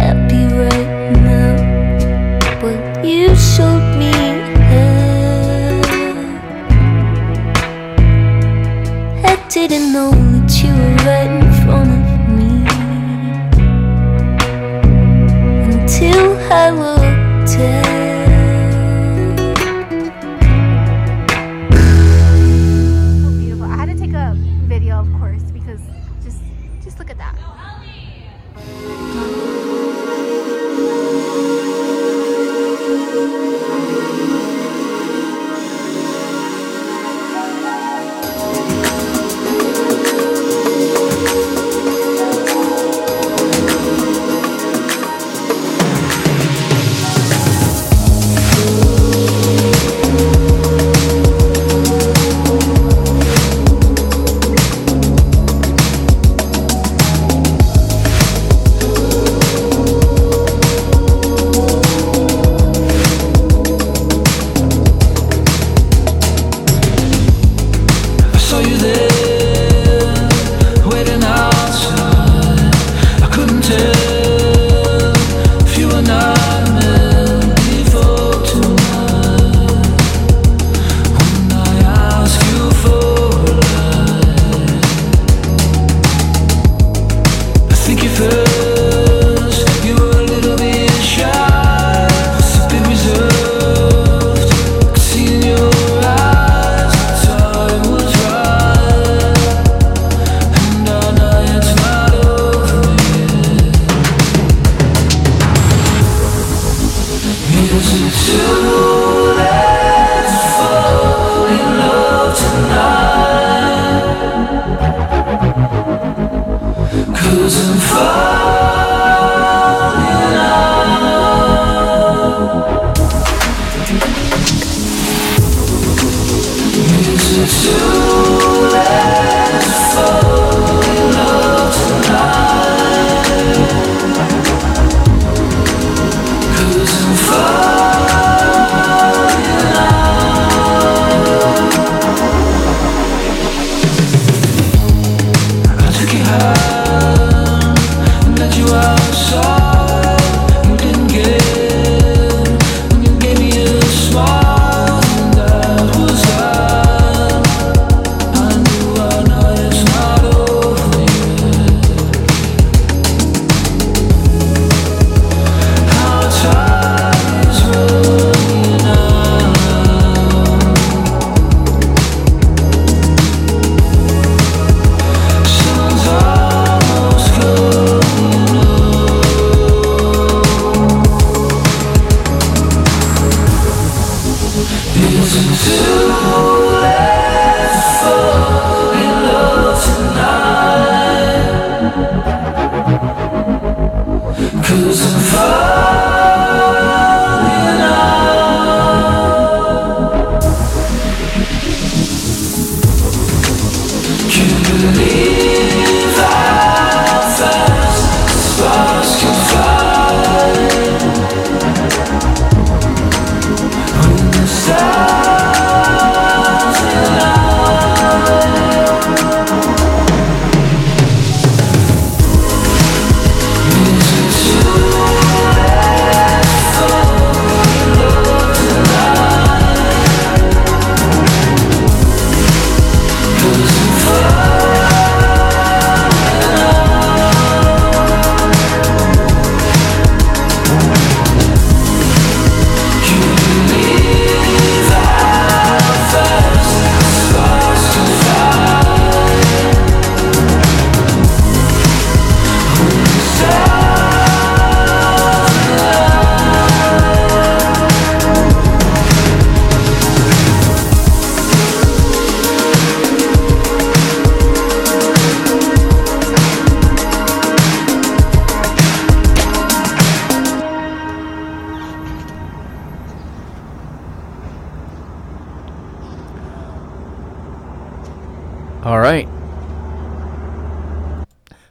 happy right now, but you showed me how. I didn't know that you were right in front of me until I looked at.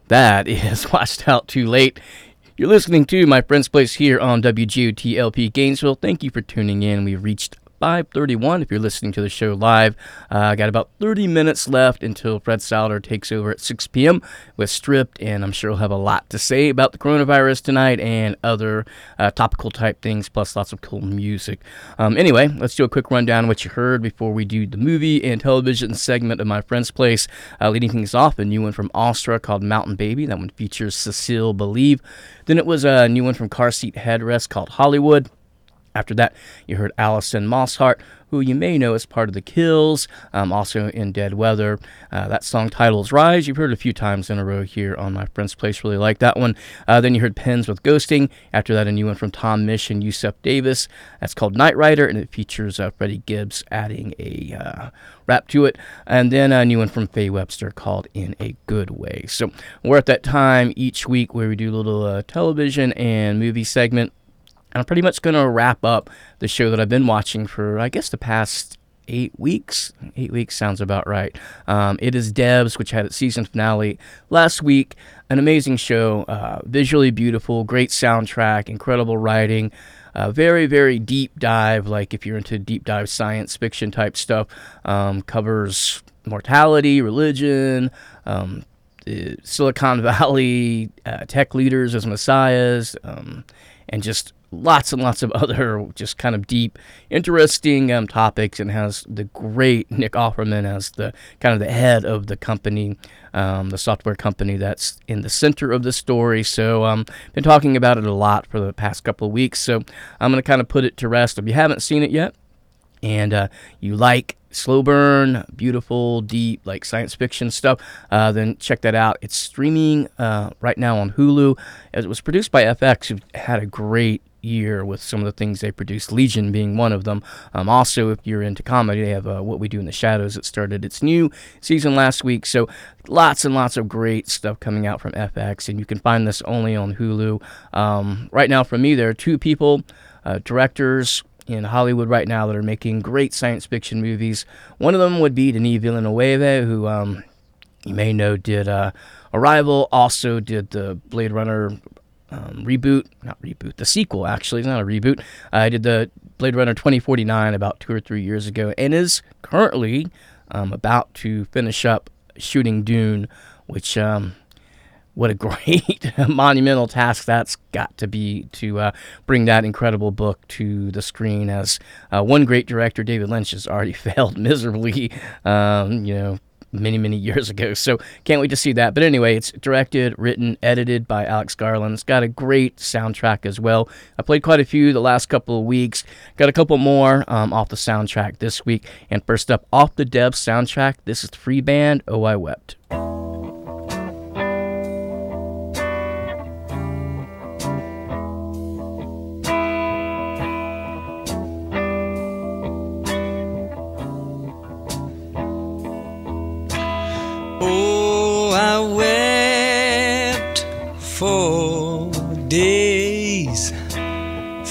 That is Watched Out Too Late. You're listening to My Friend's Place here on W G U T L P Gainesville. Thank you for tuning in. We've reached five thirty-one if you're listening to the show live. I uh, got about thirty minutes left until Fred Souder takes over at six p.m. with Stripped, and I'm sure he'll have a lot to say about the coronavirus tonight and other uh, topical type things, plus lots of cool music. Um, anyway, let's do a quick rundown of what you heard before we do the movie and television segment of My Friend's Place. Uh, leading things off, a new one from Austra called Mountain Baby. That one features Cecile Believe. Then it was a new one from Car Seat Headrest called Hollywood. After that, you heard Allison Mosshart, who you may know as part of The Kills, um, also in Dead Weather. Uh, that song title's Rise. You've heard it a few times in a row here on My Friend's Place. Really like that one. Uh, then you heard Pens with Ghosting. After that, a new one from Tom Misch and Yusef Davis. That's called Knight Rider, and it features uh, Freddie Gibbs adding a uh, rap to it. And then a new one from Faye Webster called In a Good Way. So we're at that time each week where we do a little uh, television and movie segment. And I'm pretty much going to wrap up the show that I've been watching for, I guess, the past eight weeks. Eight weeks sounds about right. Um, it is Devs, which had its season finale last week. An amazing show, uh, visually beautiful, great soundtrack, incredible writing. Uh, very, very deep dive, like if you're into deep dive science fiction type stuff. Um, covers mortality, religion, um, uh, Silicon Valley, uh, tech leaders as messiahs, um, and just lots and lots of other just kind of deep, interesting um, topics, and has the great Nick Offerman as the kind of the head of the company, um, the software company that's in the center of the story. So I've um, been talking about it a lot for the past couple of weeks. So I'm going to kind of put it to rest. If you haven't seen it yet and uh, you like slow burn, beautiful, deep, like science fiction stuff, uh, then check that out. It's streaming uh, right now on Hulu. It was produced by F X, who had a great year with some of the things they produced, Legion being one of them. Um, also, if you're into comedy, they have uh, What We Do in the Shadows. It started its new season last week, so lots and lots of great stuff coming out from F X, and you can find this only on Hulu. Um, right now, from me, there are two people, uh, directors in Hollywood right now that are making great science fiction movies. One of them would be Denis Villeneuve, who um, you may know did uh, Arrival, also did the Blade Runner Um, reboot, not reboot, the sequel, actually. It's not a reboot. I uh, did the Blade Runner twenty forty-nine about two or three years ago, and is currently um, about to finish up shooting Dune, which, um, what a great monumental task that's got to be, to uh, bring that incredible book to the screen, as uh, one great director, David Lynch, has already failed miserably, um, you know, many, many years ago. So can't wait to see that. But anyway, it's directed, written, edited by Alex Garland. It's got a great soundtrack as well. I played quite a few the last couple of weeks. Got a couple more um, off the soundtrack this week. And first up, off the Dev soundtrack, this is the Free Band, Oh I Wept.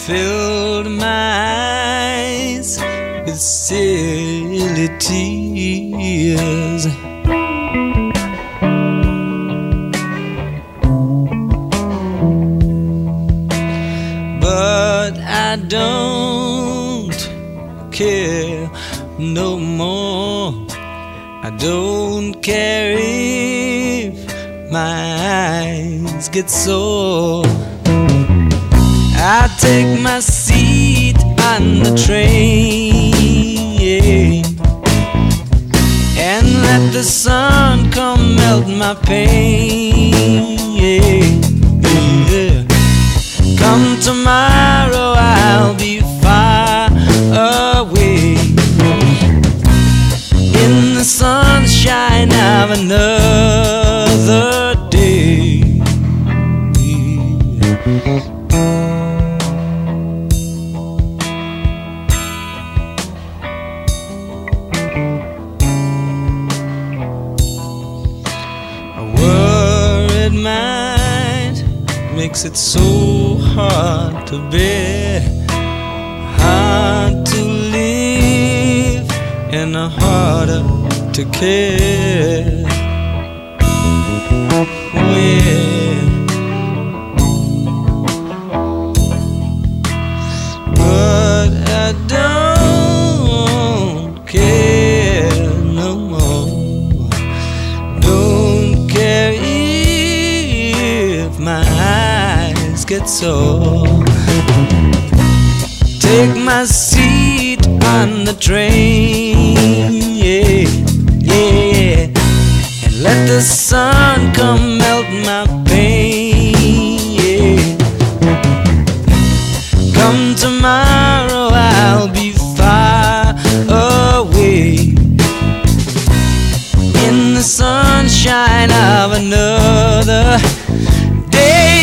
Filled my eyes with silly tears. But I don't care no more. I don't care if my eyes get sore. I take my seat on the train, yeah, and let the sun come melt my pain, yeah, yeah. Come tomorrow I'll be far away in the sunshine of another day. Makes it so hard to bear, hard to live, and harder to care. Oh, yeah. But I don't its all. Take my seat on the train, yeah, yeah, and let the sun come melt my pain, yeah. Come tomorrow, I'll be far away in the sunshine of another day.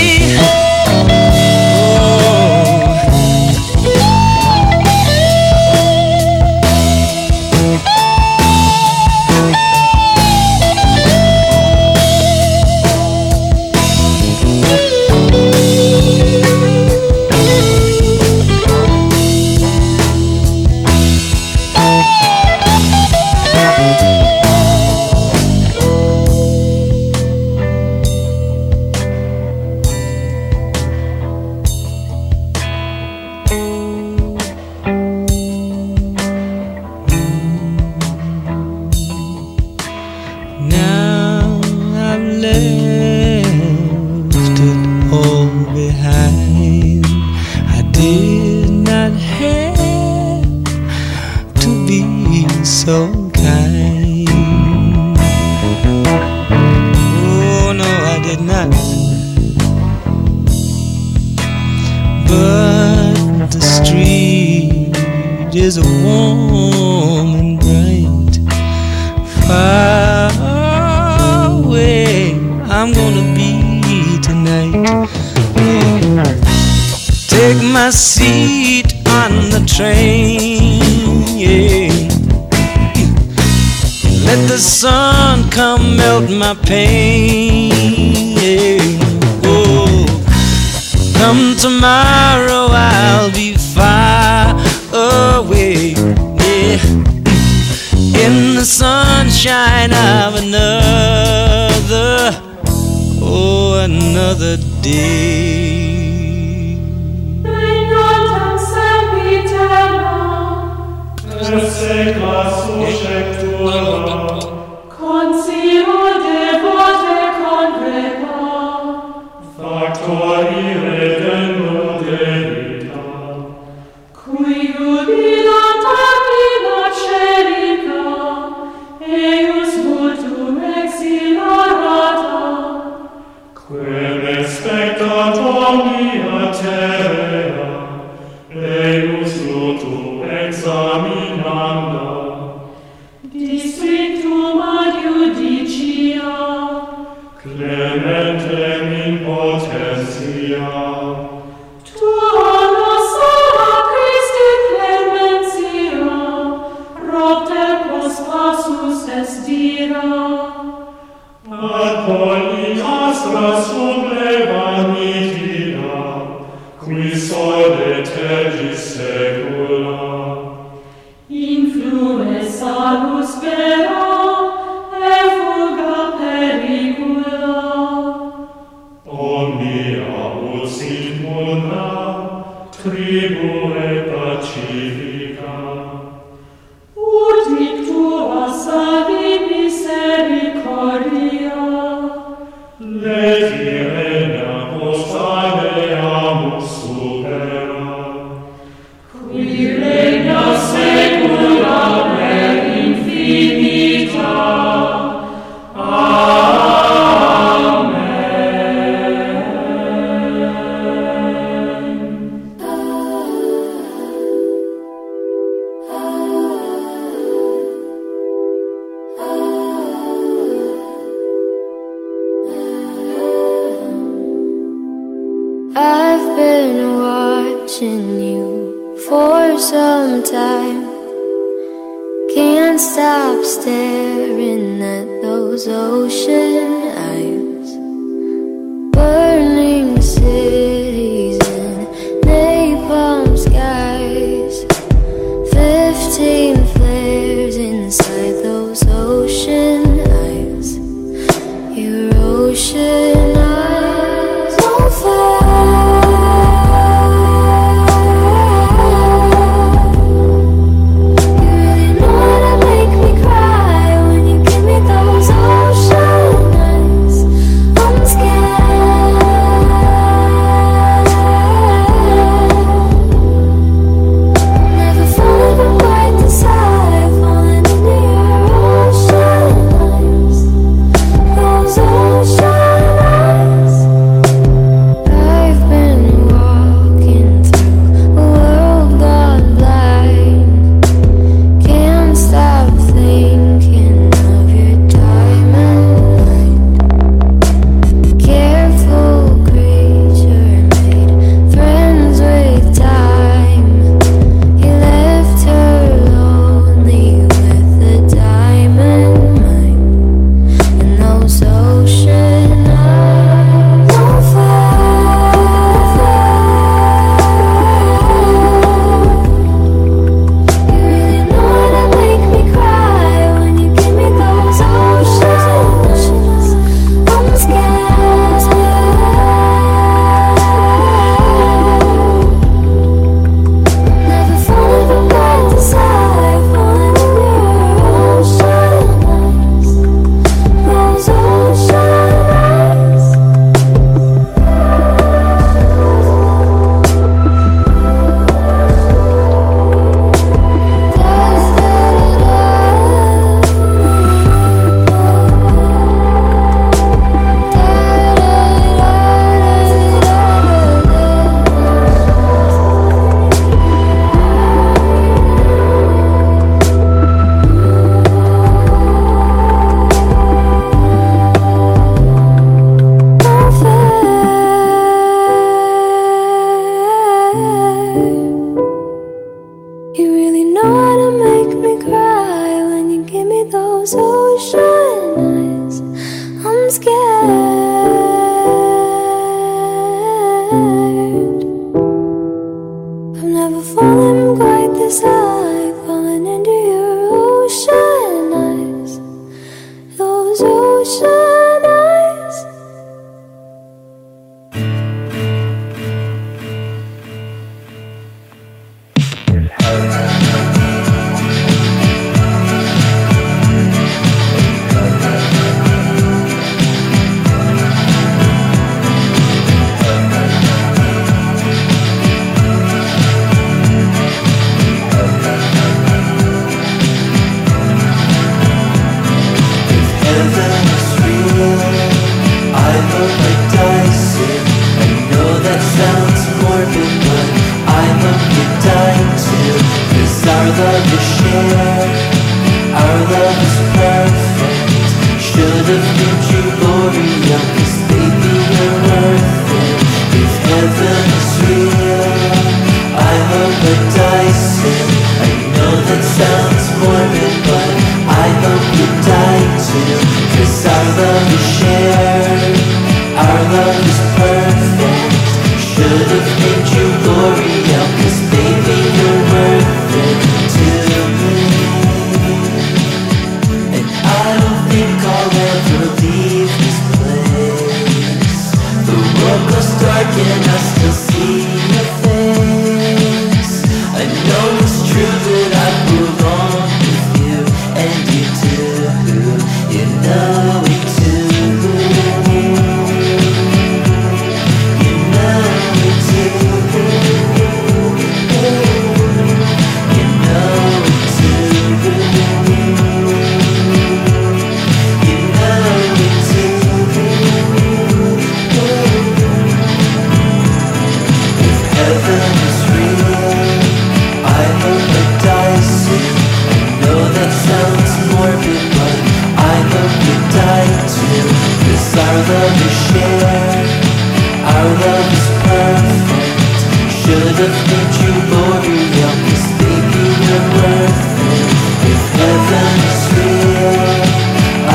should have hit you for real. He's thinking you're worth it. If heaven is real,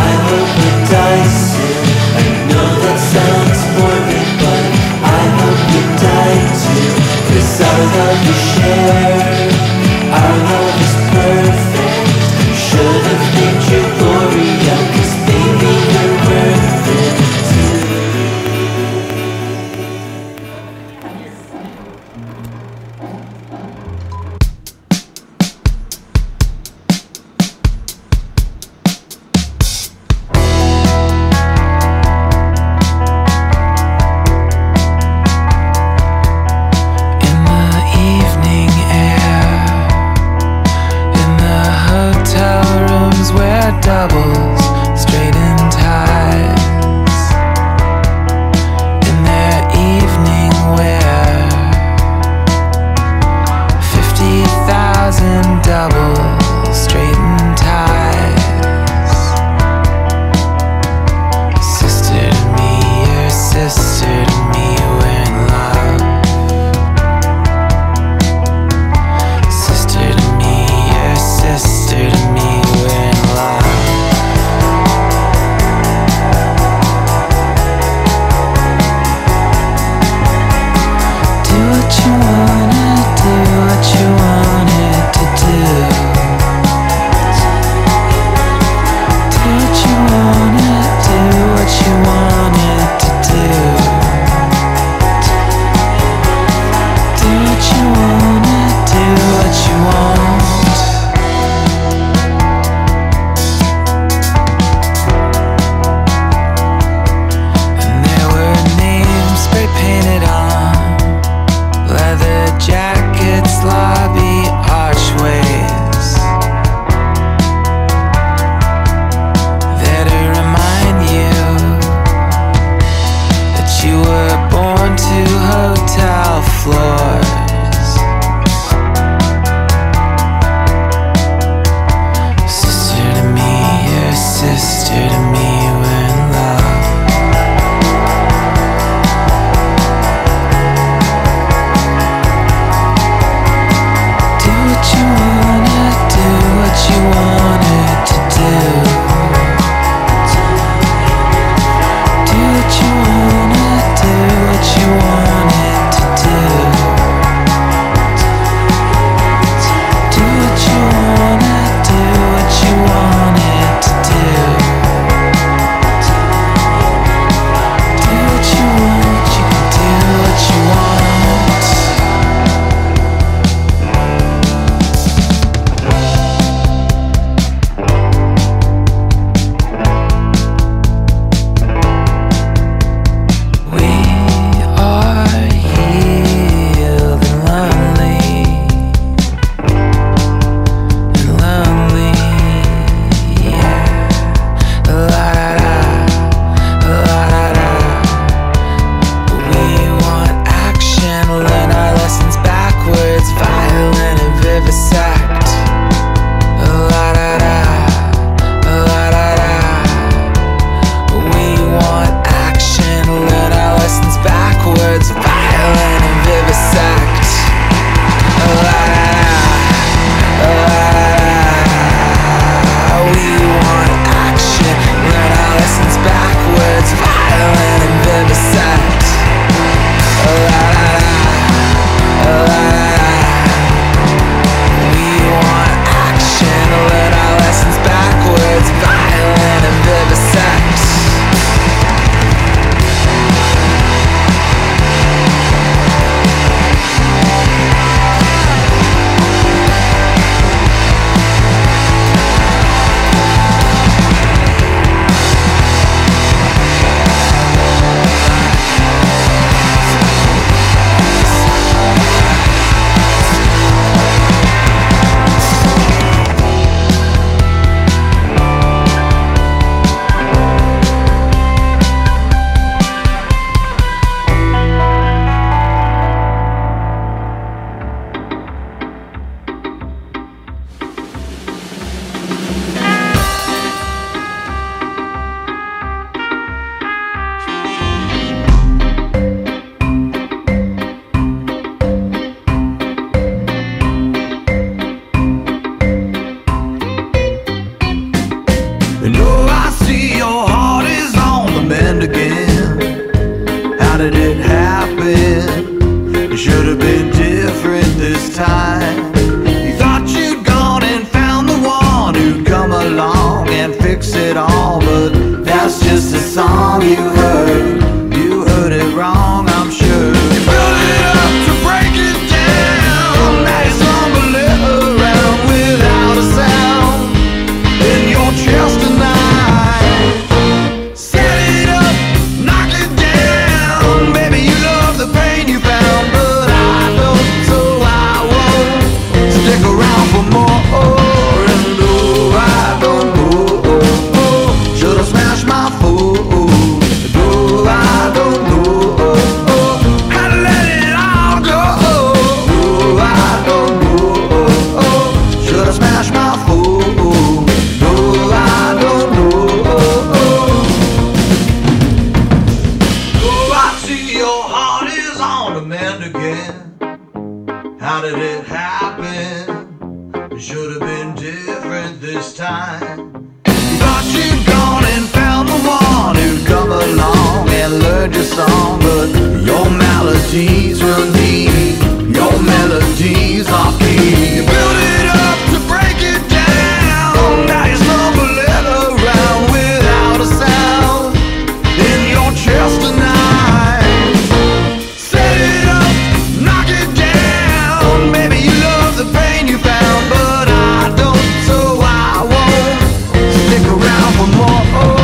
I hope it dies soon. I know that sounds morbid, but I hope you die too. Cause our love is shared, our love is perfect. Should have hit you for real. Cause baby, you're worth it too. How did it happen? It should have been different this time. You thought you'd gone and found the one who'd come along and learned your song, but your melodies were deep. Your melodies are key. You built it up to break it down. Now you're stumbling around without a sound in your chest tonight. Set it up, knock it down. Maybe you love the pain you found, but I don't, so I won't stick around for more. Away.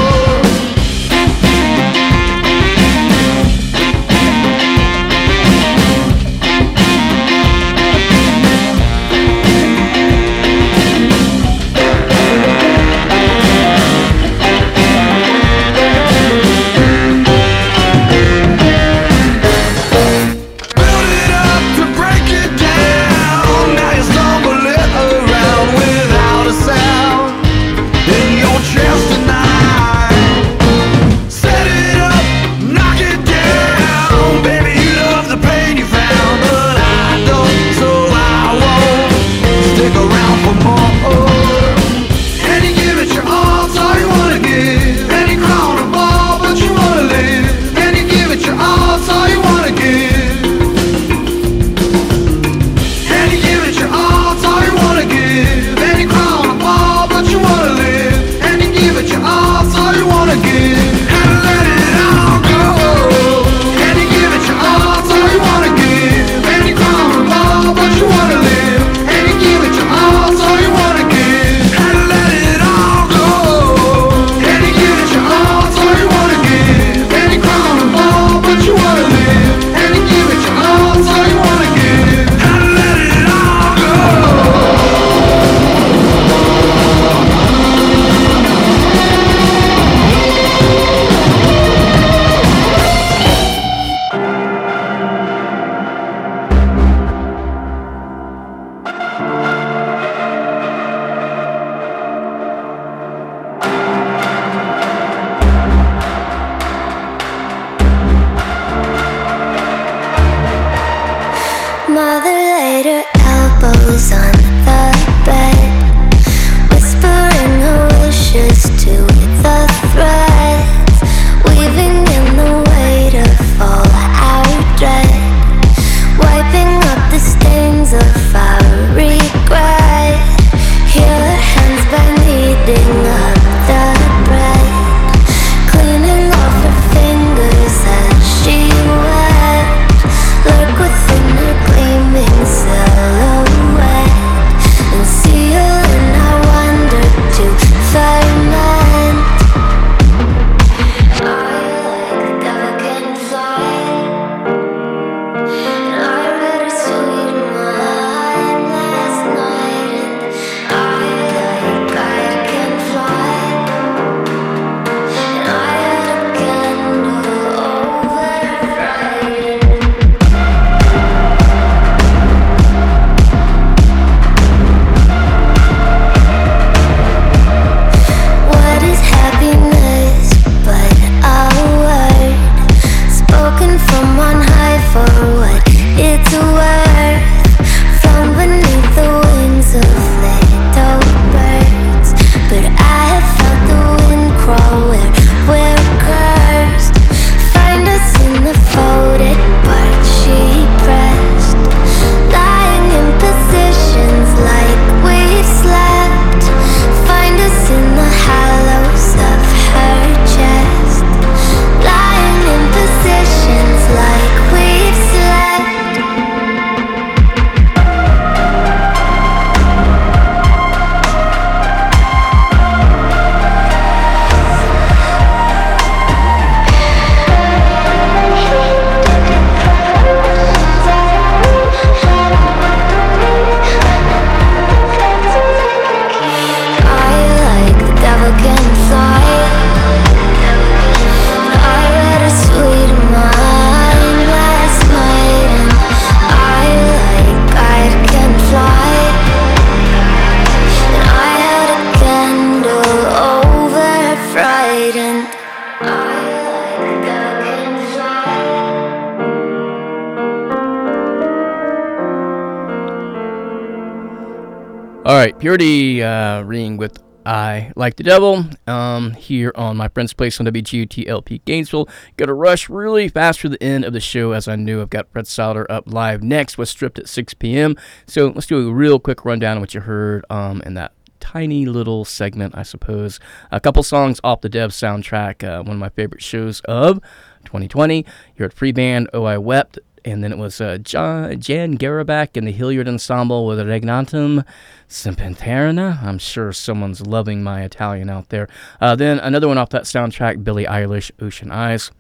All right, Purity uh, Ring with I Like the Devil um, here on My Friend's Place on W G U T L P Gainesville. Gotta rush really fast through the end of the show, as I knew. I've got Fred Sauter up live next with Stripped at six p.m. So let's do a real quick rundown of what you heard um, in that tiny little segment, I suppose. A couple songs off the Dev soundtrack, uh, one of my favorite shows of twenty twenty. Here at Free Band, Oh I Wept. And then it was uh, John, Jan Garabak and the Hilliard Ensemble with Regnantum Sempiterna. I'm sure someone's loving my Italian out there. Uh, then another one off that soundtrack, Billie Eilish, Ocean Eyes.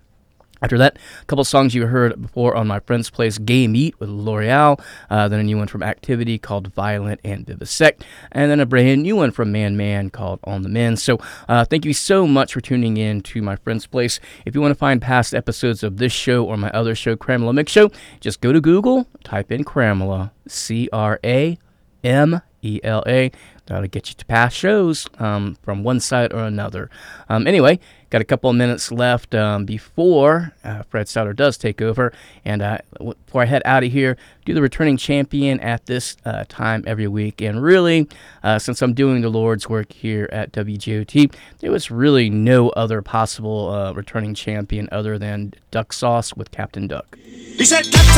After that, a couple songs you heard before on My Friend's Place, Gay Meat with L'Oreal, uh, then a new one from Activity called Violent and Vivisect, and then a brand new one from Man Man called On the Men. So uh, thank you so much for tuning in to My Friend's Place. If you want to find past episodes of this show or my other show, Cramela Mix Show, just go to Google, type in Cramela, C R A M E L A. That'll get you to past shows um, from one side or another. Um, anyway, got a couple of minutes left um, before uh, Fred Sauter does take over. And uh, before I head out of here, do the returning champion at this uh, time every week. And really, uh, since I'm doing the Lord's work here at W G O T, there was really no other possible uh, returning champion other than Duck Sauce with Captain Duck. He said, Captain!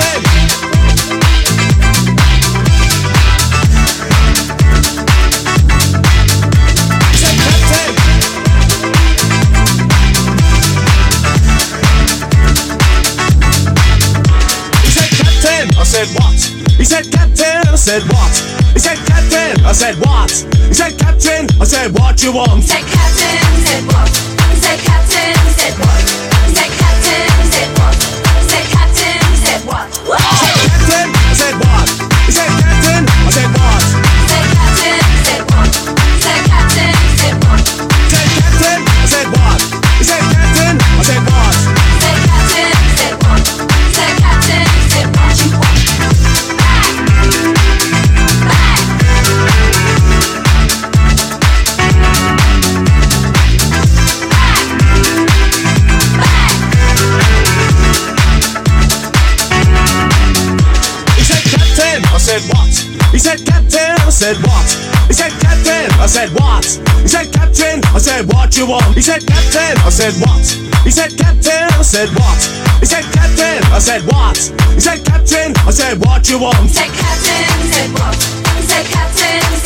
I said what? He said Captain. I said what? He said Captain. I said what? He said Captain. I said what you want? He said Captain. I said what? He said Captain. I said what? He said Captain. I said what? He said Captain. I said what? He said Captain. I said what? He said Captain. I said what? He said Captain. I said what? He said Captain. I said what? He said Captain. I said what? He said Captain. I said what? He said Captain. I said what? He said Captain. I said what you want? I said what? He said Captain. I said what? He said Captain. I said what? He said Captain. I said what you want? He said Captain. I said what? He said Captain. I said what? He said Captain. I said what? He said Captain. I said what you want? He said Captain. I said what? He said Captain.